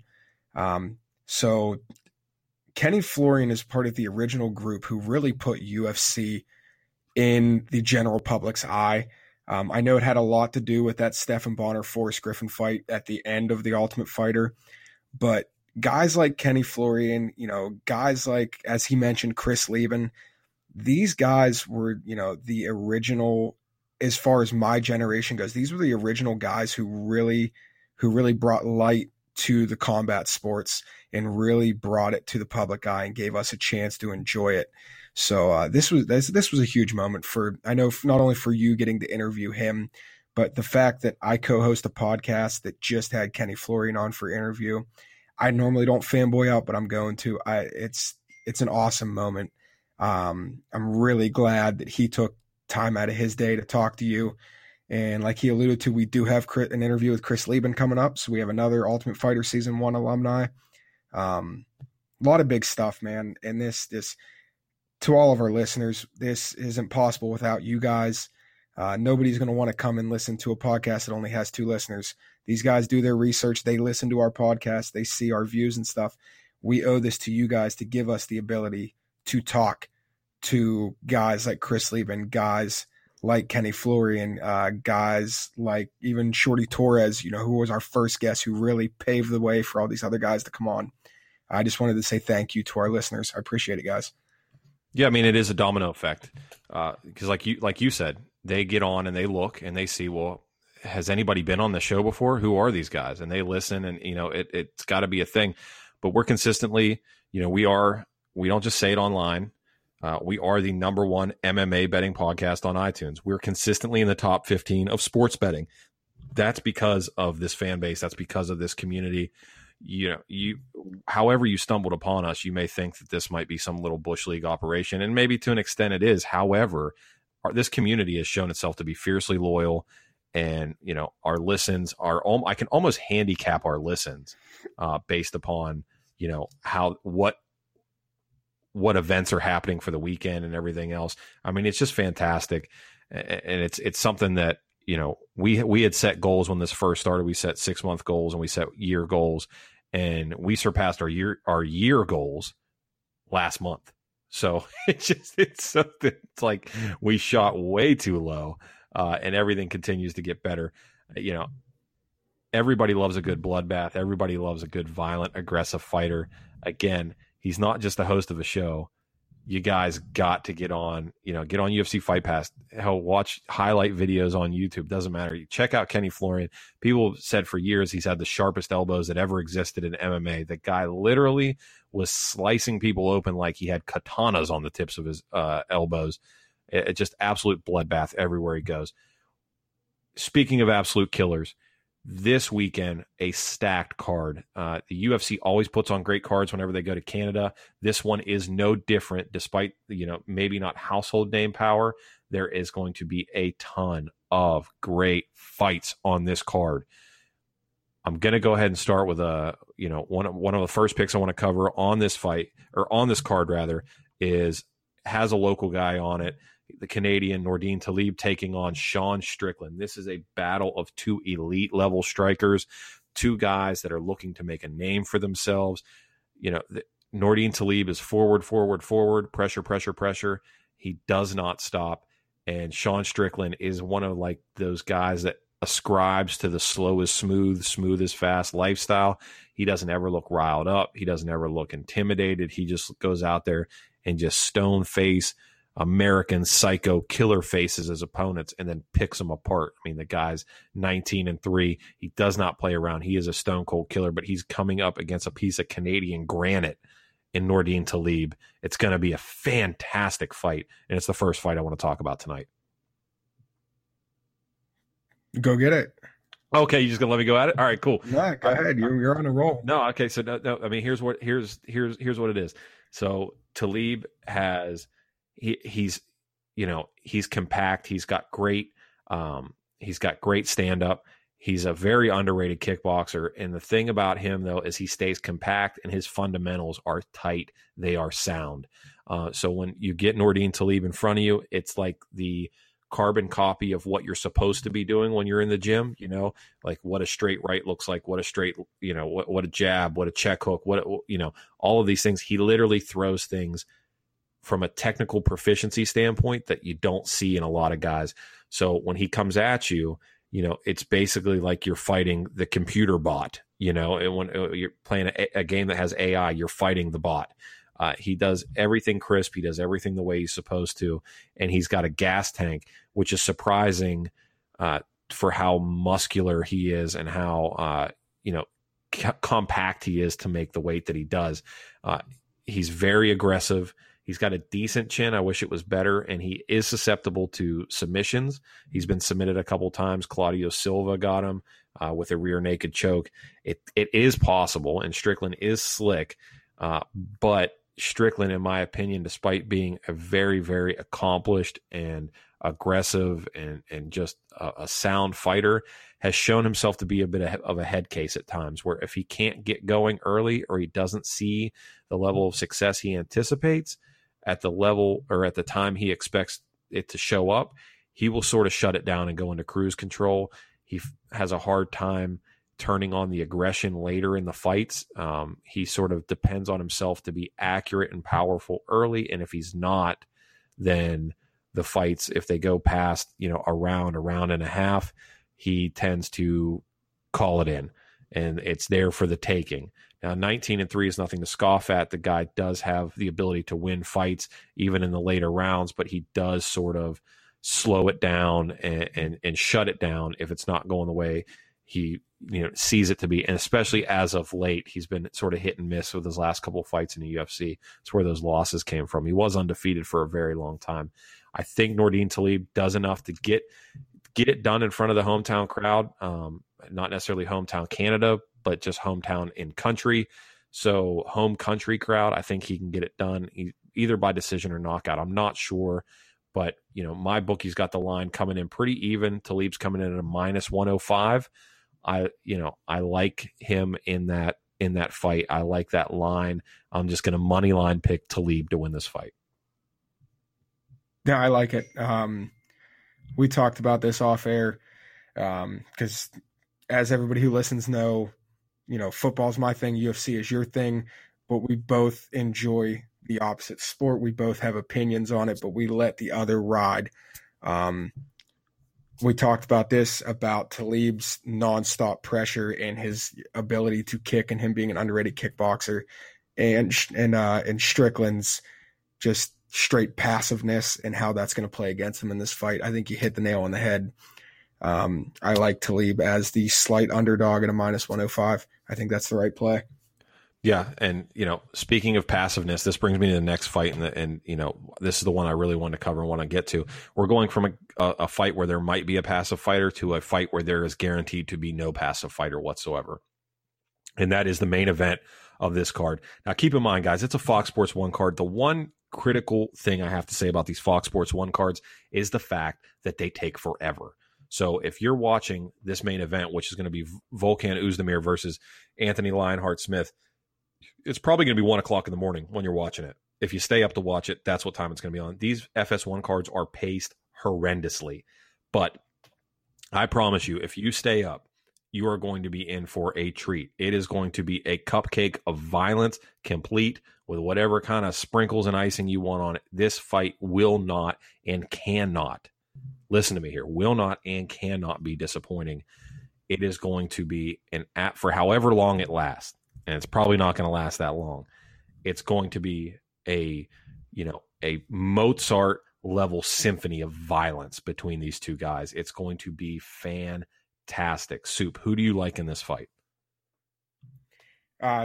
So Kenny Florian is part of the original group who really put UFC in the general public's eye. I know it had a lot to do with that Stephan Bonnar Forrest Griffin fight at the end of The Ultimate Fighter, but guys like Kenny Florian, guys like, as he mentioned, Chris Leben, these guys were, the original, as far as my generation goes, these were the original guys who really brought light to the combat sports and really brought it to the public eye and gave us a chance to enjoy it. So this was a huge moment for, I know, not only for you getting to interview him, but the fact that I co-host a podcast that just had Kenny Florian on for interview. I normally don't fanboy out, but I'm going to. It's an awesome moment. I'm really glad that he took time out of his day to talk to you. And like he alluded to, we do have an interview with Chris Leben coming up. So we have another Ultimate Fighter Season 1 alumni. A lot of big stuff, man. And this to all of our listeners, this isn't possible without you guys. Nobody's going to want to come and listen to a podcast that only has 2 listeners. These guys do their research. They listen to our podcast. They see our views and stuff. We owe this to you guys to give us the ability to talk to guys like Chris Leben, guys like Kenny Florian, guys like even Shorty Torres, who was our first guest, who really paved the way for all these other guys to come on. I just wanted to say thank you to our listeners. I appreciate it, guys. Yeah, I mean, it is a domino effect because like you said, they get on and they look and they see, well, has anybody been on the show before? Who are these guys? And they listen, and it's got to be a thing. But we're consistently, we don't just say it online. We are the number 1 MMA betting podcast on iTunes. We're consistently in the top 15 of sports betting. That's because of this fan base. That's because of this community. However you stumbled upon us, you may think that this might be some little bush league operation, and maybe to an extent it is. However, this community has shown itself to be fiercely loyal, and our listens are. I can almost handicap our listens based upon what events are happening for the weekend and everything else. I mean, it's just fantastic. And it's something that, we had set goals when this first started. We set 6-month goals and we set year goals, and we surpassed our year goals last month. So it's something, it's like we shot way too low and everything continues to get better. Everybody loves a good bloodbath. Everybody loves a good violent, aggressive fighter. Again, he's not just the host of a show. You guys got to get on UFC Fight Pass. Hell, watch highlight videos on YouTube. Doesn't matter. You check out Kenny Florian. People have said for years he's had the sharpest elbows that ever existed in MMA. The guy literally was slicing people open like he had katanas on the tips of his elbows. It just absolute bloodbath everywhere he goes. Speaking of absolute killers, this weekend, a stacked card. The UFC always puts on great cards whenever they go to Canada. This one is no different, despite, maybe not household name power. There is going to be a ton of great fights on this card. I'm going to go ahead and start with one of the first picks I want to cover on this fight, or on this card rather, has a local guy on it. The Canadian Noordin Talib taking on Sean Strickland. This is a battle of 2 elite level strikers, 2 guys that are looking to make a name for themselves. Noordin Talib is forward, forward, forward, pressure, pressure, pressure. He does not stop. And Sean Strickland is one of like those guys that ascribes to the slow is smooth, smooth is fast lifestyle. He doesn't ever look riled up. He doesn't ever look intimidated. He just goes out there and just stone face American psycho killer faces his opponents and then picks them apart. I mean, the guy's 19-3. He does not play around. He is a stone cold killer, but he's coming up against a piece of Canadian granite in Noordin Talib. It's going to be a fantastic fight, and it's the first fight I want to talk about tonight. Go get it. Okay, you just gonna let me go at it? All right, cool. Yeah, go ahead. You're on a roll. No, okay. So no. I mean, here's what it is. So Talib has. He's compact. He's got great stand up. He's a very underrated kickboxer. And the thing about him though, is he stays compact and his fundamentals are tight. They are sound. So when you get Noordin Talib in front of you, it's like the carbon copy of what you're supposed to be doing when you're in the gym, like what a straight right looks like, what a straight, what a jab, what a check hook, all of these things. He literally throws things from a technical proficiency standpoint that you don't see in a lot of guys. So when he comes at you, it's basically like you're fighting the computer bot, and when you're playing a game that has AI, you're fighting the bot. He does everything crisp. He does everything the way he's supposed to. And he's got a gas tank, which is surprising for how muscular he is and how, compact he is to make the weight that he does. He's very aggressive. He's got a decent chin. I wish it was better. And he is susceptible to submissions. He's been submitted a couple times. Claudio Silva got him with a rear naked choke. It is possible, and Strickland is slick, but Strickland, in my opinion, despite being a very, very accomplished and aggressive and just a sound fighter, has shown himself to be a bit of a head case at times, where if he can't get going early or he doesn't see the level of success he anticipates at the level or at the time he expects it to show up, he will sort of shut it down and go into cruise control. He has a hard time turning on the aggression later in the fights. He sort of depends on himself to be accurate and powerful early. And if he's not, then the fights, if they go past, you know, a round and a half, he tends to call it in, and it's there for the taking. Now, 19-3 is nothing to scoff at. The guy does have the ability to win fights even in the later rounds, but he does sort of slow it down and shut it down if it's not going the way he, you know, sees it to be. And especially as of late, he's been sort of hit and miss with his last couple of fights in the UFC. It's where those losses came from. He was undefeated for a very long time. I think Nordin Talib does enough to get it done in front of the hometown crowd. Not necessarily hometown Canada, but just hometown in country. So home country crowd, I think he can get it done either by decision or knockout. I'm not sure, but you know, my bookie's got the line coming in pretty even. Talib's coming in at a -105. I like him in that fight. I like that line. I'm just going to money line pick Talib to win this fight. Yeah, I like it. We talked about this off air because as everybody who listens know, you know, football's my thing, UFC is your thing, but we both enjoy the opposite sport. We both have opinions on it, but we let the other ride. We talked about this, about Talib's nonstop pressure and his ability to kick and him being an underrated kickboxer, and Strickland's just straight passiveness and how that's going to play against him in this fight. I think you hit the nail on the head. I like Talib as the slight underdog at a -105. I think that's the right play. Yeah. And, you know, speaking of passiveness, this brings me to the next fight. And you know, this is the one I really want to cover and want to get to. We're going from a fight where there might be a passive fighter to a fight where there is guaranteed to be no passive fighter whatsoever. And that is the main event of this card. Now, keep in mind, guys, it's a Fox Sports 1 card. The one critical thing I have to say about these Fox Sports 1 cards is the fact that they take forever. So if you're watching this main event, which is going to be Volkan Oezdemir versus Anthony Lionheart Smith, it's probably going to be 1 o'clock in the morning when you're watching it. If you stay up to watch it, that's what time it's going to be on. These FS1 cards are paced horrendously, but I promise you, if you stay up, you are going to be in for a treat. It is going to be a cupcake of violence, complete with whatever kind of sprinkles and icing you want on it. This fight will not and cannot, listen to me here, will not and cannot be disappointing. It is going to be an app for however long it lasts. And it's probably not going to last that long. It's going to be a Mozart level symphony of violence between these two guys. It's going to be fantastic. Soup, who do you like in this fight?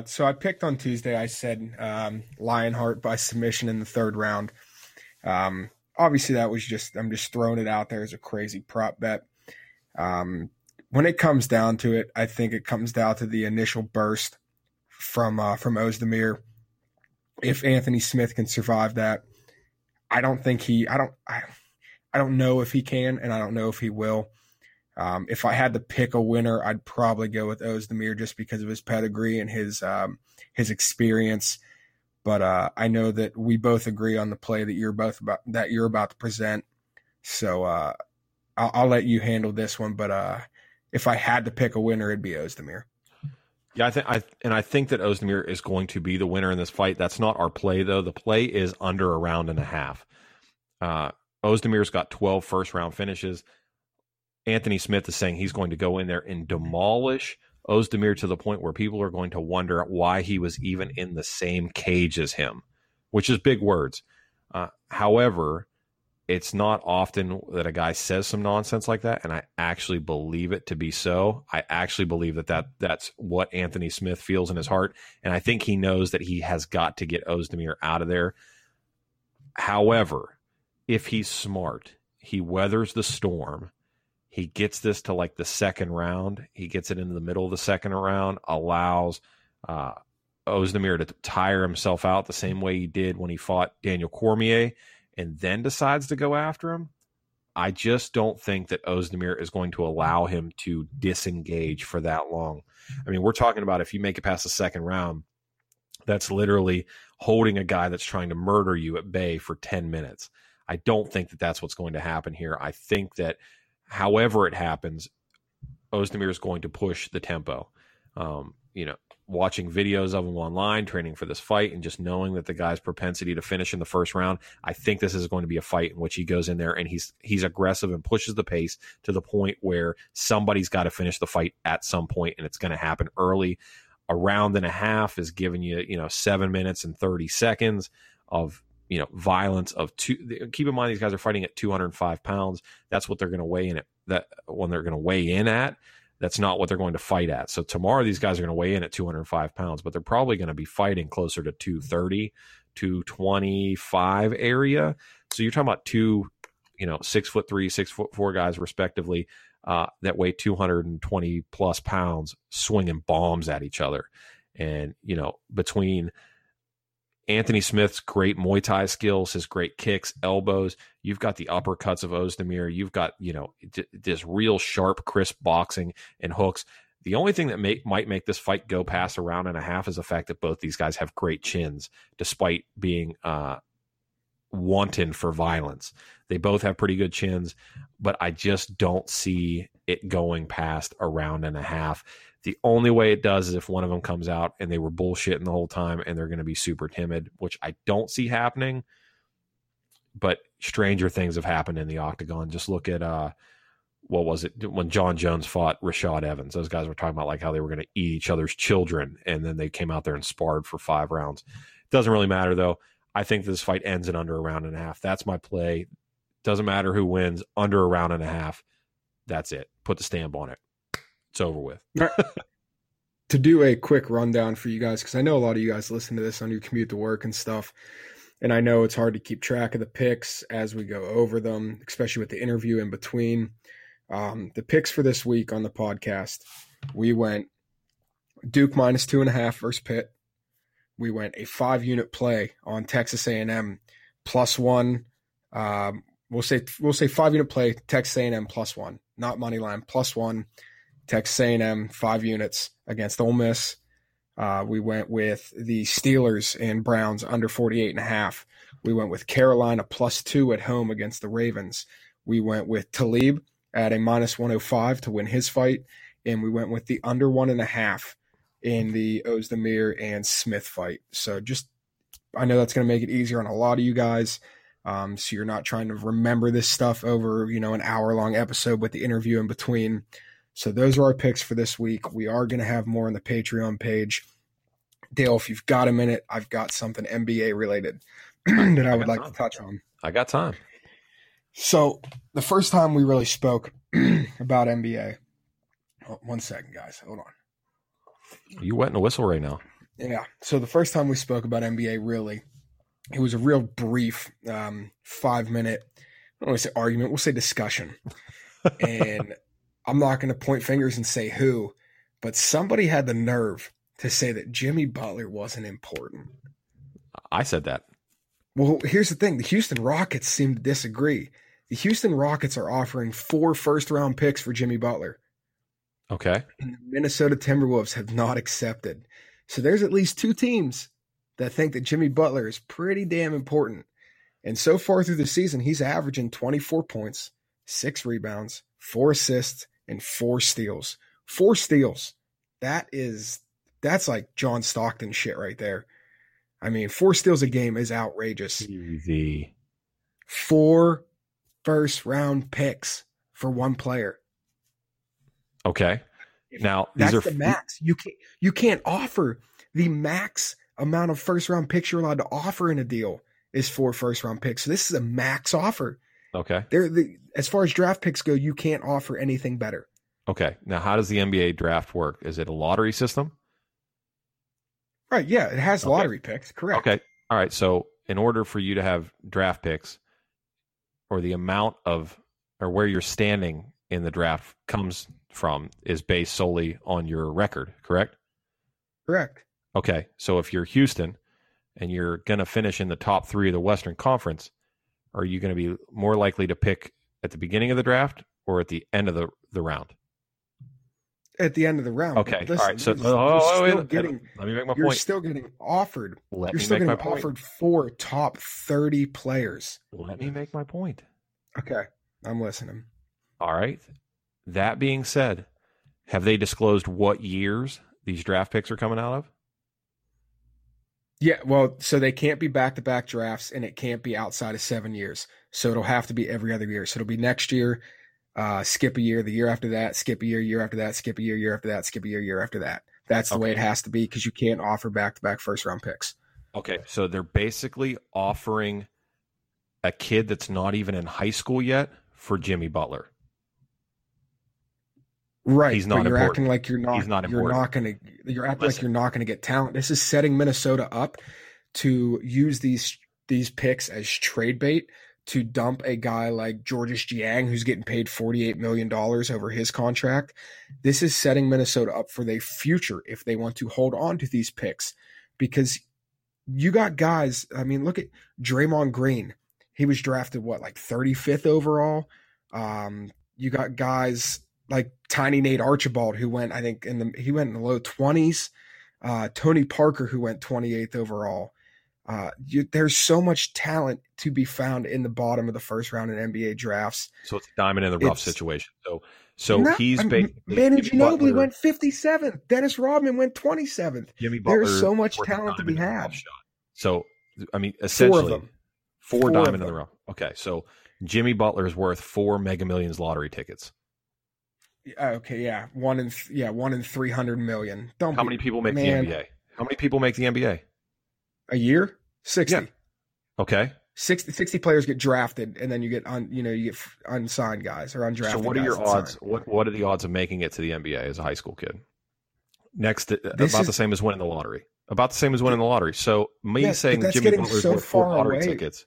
So I picked on Tuesday. I said Lionheart by submission in the third round. Obviously, that was I'm just throwing it out there as a crazy prop bet. When it comes down to it, I think it comes down to the initial burst from Oezdemir. If Anthony Smith can survive that, I don't know if he can, and I don't know if he will. If I had to pick a winner, I'd probably go with Oezdemir just because of his pedigree and his experience. But I know that we both agree on the play that you're about to present. So I'll let you handle this one. But if I had to pick a winner, it'd be Oezdemir. Yeah, I think that Oezdemir is going to be the winner in this fight. That's not our play, though. The play is under a round and a half. Ozdemir's got 12 first-round finishes. Anthony Smith is saying he's going to go in there and demolish Oezdemir to the point where people are going to wonder why he was even in the same cage as him, which is big words. However, it's not often that a guy says some nonsense like that, and I actually believe it to be so. I actually believe that's what Anthony Smith feels in his heart, and I think he knows that he has got to get Oezdemir out of there. However, if he's smart, he weathers the storm. He gets this to like the second round. He gets it into the middle of the second round, allows Oezdemir to tire himself out the same way he did when he fought Daniel Cormier and then decides to go after him, I just don't think that Oezdemir is going to allow him to disengage for that long. I mean, we're talking about if you make it past the second round, that's literally holding a guy that's trying to murder you at bay for 10 minutes. I don't think that that's what's going to happen here. I think that however it happens, Oezdemir is going to push the tempo. Watching videos of him online, training for this fight, and just knowing that the guy's propensity to finish in the first round, I think this is going to be a fight in which he goes in there and he's aggressive and pushes the pace to the point where somebody's got to finish the fight at some point, and it's going to happen early. A round and a half is giving you, 7 minutes and 30 seconds of, violence of two. Keep in mind, these guys are fighting at 205 pounds. That's what they're going to weigh in at. That's not what they're going to fight at. So tomorrow these guys are going to weigh in at 205 pounds, but they're probably going to be fighting closer to 230, 225 area. So you're talking about two, 6'3", 6'4" guys respectively that weigh 220 plus pounds swinging bombs at each other. And, between Anthony Smith's great Muay Thai skills, his great kicks, elbows. You've got the uppercuts of Oezdemir. You've got, this real sharp, crisp boxing and hooks. The only thing that might make this fight go past a round and a half is the fact that both these guys have great chins, despite being wanton for violence. They both have pretty good chins, but I just don't see it going past a round and a half. The only way it does is if one of them comes out and they were bullshitting the whole time and they're going to be super timid, which I don't see happening. But stranger things have happened in the octagon. Just look at when John Jones fought Rashad Evans. Those guys were talking about how they were going to eat each other's children, and then they came out there and sparred for 5 rounds. It doesn't really matter, though. I think this fight ends in under a round and a half. That's my play. Doesn't matter who wins, under a round and a half. That's it. Put the stamp on it. It's over with. To do a quick rundown for you guys, because I know a lot of you guys listen to this on your commute to work and stuff, and I know it's hard to keep track of the picks as we go over them, especially with the interview in between. The picks for this week on the podcast, we went Duke -2.5 versus Pitt. We went a 5-unit play on Texas A&M +1. We'll say 5-unit play, Texas A&M +1, not money line, +1. Texas A&M 5 units against Ole Miss. We went with the Steelers and Browns under 48.5. We went with Carolina +2 at home against the Ravens. We went with Khabib at a -105 to win his fight, and we went with the under 1.5 in the Oezdemir and Smith fight. So I know that's going to make it easier on a lot of you guys. So you're not trying to remember this stuff over, an hour-long episode with the interview in between. So those are our picks for this week. We are going to have more on the Patreon page. Dale, if you've got a minute, I've got something NBA related that I would like to touch on. I got time. So the first time we really spoke about NBA. Oh, 1 second, guys. Hold on. You wetting a whistle right now. Yeah. So the first time we spoke about NBA, really, it was a real brief 5-minute, I don't want to say argument, we'll say discussion. And I'm not going to point fingers and say who, but somebody had the nerve to say that Jimmy Butler wasn't important. I said that. Well, here's the thing. The Houston Rockets seem to disagree. The Houston Rockets are offering 4 first-round picks for Jimmy Butler. Okay. And the Minnesota Timberwolves have not accepted. So there's at least 2 teams that think that Jimmy Butler is pretty damn important. And so far through the season, he's averaging 24 points, 6 rebounds, 4 assists, and 4 steals. 4 steals. That's like John Stockton shit right there. I mean, 4 steals a game is outrageous. Easy. 4 first-round picks for one player. Okay. Now that's the max. You can't offer the max amount of first-round picks you're allowed to offer in a deal is 4 first-round picks. So this is a max offer. Okay. As far as draft picks go, you can't offer anything better. Okay. Now, how does the NBA draft work? Is it a lottery system? Right. Yeah, it has lottery picks. Correct. Okay. All right. So, in order for you to have draft picks, or the amount of, or where you're standing in the draft comes from, is based solely on your record. Correct. Okay, so if you're Houston and you're going to finish in the top three of the Western Conference, are you going to be more likely to pick at the beginning of the draft or at the end of the round? At the end of the round. Okay. Listen, all right. So let me make my point. You're still getting offered. You're still getting offered four top 30 players. Let me make my point. Okay. I'm listening. All right. That being said, have they disclosed what years these draft picks are coming out of? Yeah. Well, so they can't be back-to-back drafts, and it can't be outside of 7 years. So it'll have to be every other year. So it'll be next year. Skip a year, the year after that, skip a year after that, skip a year after that, skip a year after that. That's the way it has to be because you can't offer back-to-back first-round picks. Okay, so they're basically offering a kid that's not even in high school yet for Jimmy Butler. Right, he's not important. Acting like you're not. He's not important. You're acting like you're not going to get talent. This is setting Minnesota up to use these picks as trade bait to dump a guy like Georges Jiang, who's getting paid $48 million over his contract. This is setting Minnesota up for the future if they want to hold on to these picks, because you got guys. I mean, look at Draymond Green. He was drafted, like 35th overall? You got guys like Tiny Nate Archibald, who went, I think, he went in the low 20s. Tony Parker, who went 28th overall. There's so much talent to be found in the bottom of the first round in NBA drafts. So it's a diamond in the rough situation. So he's basically. Manu Ginobili went 57th. Dennis Rodman went 27th. Jimmy Butler. There's so much talent to be had. So, I mean, essentially, four diamond in the rough. Okay, so Jimmy Butler is worth four Mega Millions lottery tickets. Okay, yeah, one in 300 million. How many people make the NBA? How many people make the NBA? A year? 60. Yeah. Okay. 60 players get drafted, and then you get unsigned guys or undrafted guys. So what are your odds? What are the odds of making it to the NBA as a high school kid? The same as winning the lottery. About the same as winning the lottery. So saying that Jimmy Butler's worth four lottery tickets.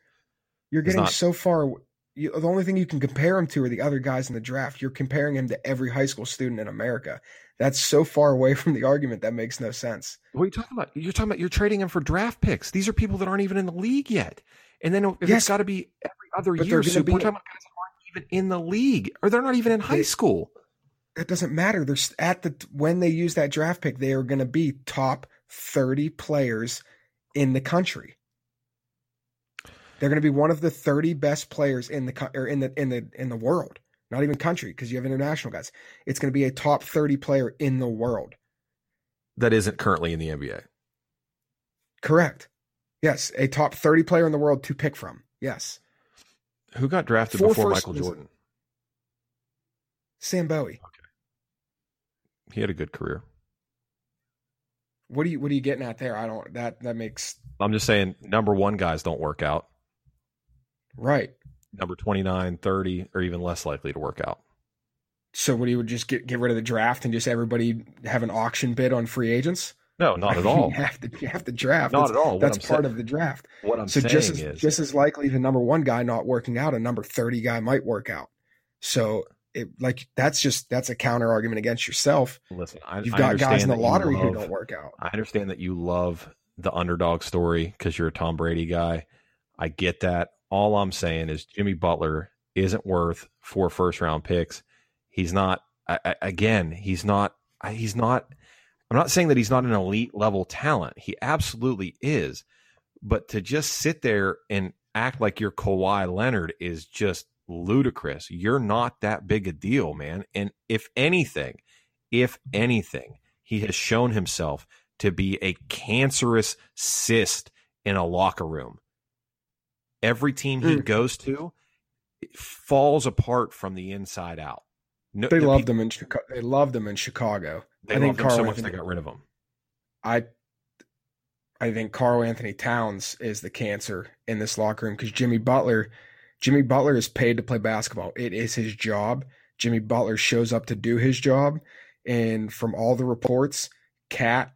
You're getting so far away. The only thing you can compare him to are the other guys in the draft. You're comparing him to every high school student in America. That's so far away from the argument that makes no sense. What are you talking about? You're talking about you're trading him for draft picks. These are people that aren't even in the league yet. And then it's got to be every other year. So we're talking about guys that aren't even in the league, or they're not even in high school. That doesn't matter. They're when they use that draft pick, they are going to be top 30 players in the country. They're going to be one of the 30 best players in the world, not even country, because you have international guys. It's going to be a top 30 player in the world that isn't currently in the NBA. Correct. Yes, a top 30 player in the world to pick from. Yes. Who got drafted before Michael Jordan? Sam Bowie. Okay. He had a good career. What are you getting at there? I'm just saying number one guys don't work out. Right. Number 29, 30 are even less likely to work out. So what, you would just get rid of the draft and just everybody have an auction bid on free agents? No, not at all. You have to draft. Not at all. That's part of the draft. What I'm saying is... So just as likely the number one guy not working out, a number 30 guy might work out. So... That's a counter argument against yourself. Listen, you've got guys in the lottery who don't work out. I understand that you love the underdog story because you're a Tom Brady guy. I get that. All I'm saying is Jimmy Butler isn't worth four first round picks. He's not. I'm not saying that he's not an elite level talent. He absolutely is. But to just sit there and act like you're Kawhi Leonard is just ludicrous. You're not that big a deal, man. And if anything, he has shown himself to be a cancerous cyst in a locker room. Every team he goes to, it falls apart from the inside out. No, they loved him in Chicago. They loved him in Chicago. They loved him so much they got rid of him. I think Karl Anthony Towns is the cancer in this locker room because Jimmy Butler is paid to play basketball. It is his job. Jimmy Butler shows up to do his job. And from all the reports, this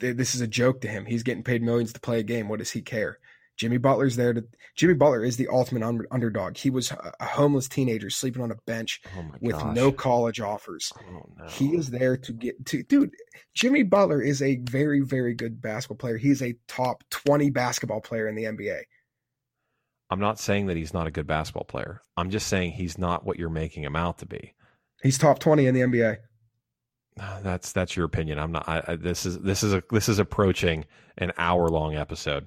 is a joke to him. He's getting paid millions to play a game. What does he care? Jimmy Butler is the ultimate underdog. He was a homeless teenager sleeping on a bench with no college offers. Oh, no. He is there to get to – dude, Jimmy Butler is a very, very good basketball player. He is a top 20 basketball player in the NBA. I'm not saying that he's not a good basketball player. I'm just saying he's not what you're making him out to be. He's top 20 in the NBA. That's your opinion. I'm not. This is approaching an hour-long episode.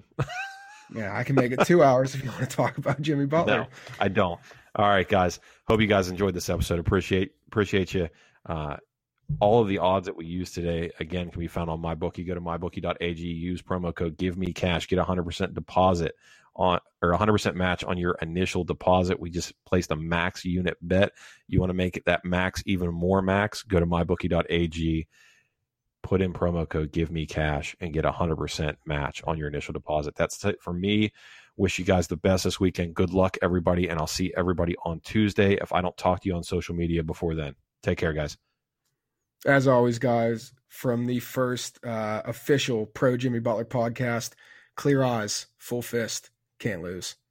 Yeah, I can make it 2 hours if you want to talk about Jimmy Butler. No, I don't. All right, guys. Hope you guys enjoyed this episode. Appreciate you. All of the odds that we used today, again, can be found on MyBookie. Go to mybookie.ag. Use promo code GIVEMECASH. Get 100% deposit on or 100% match on your initial deposit. We just placed a max unit bet. You want to make it that max even more max? Go to mybookie.ag. Put in promo code GIVEMECASH and get 100% match on your initial deposit. That's it for me. Wish you guys the best this weekend. Good luck, everybody, and I'll see everybody on Tuesday if I don't talk to you on social media before then. Take care, guys. As always, guys, from the first official Pro Jimmy Butler podcast, clear eyes, full fist, can't lose.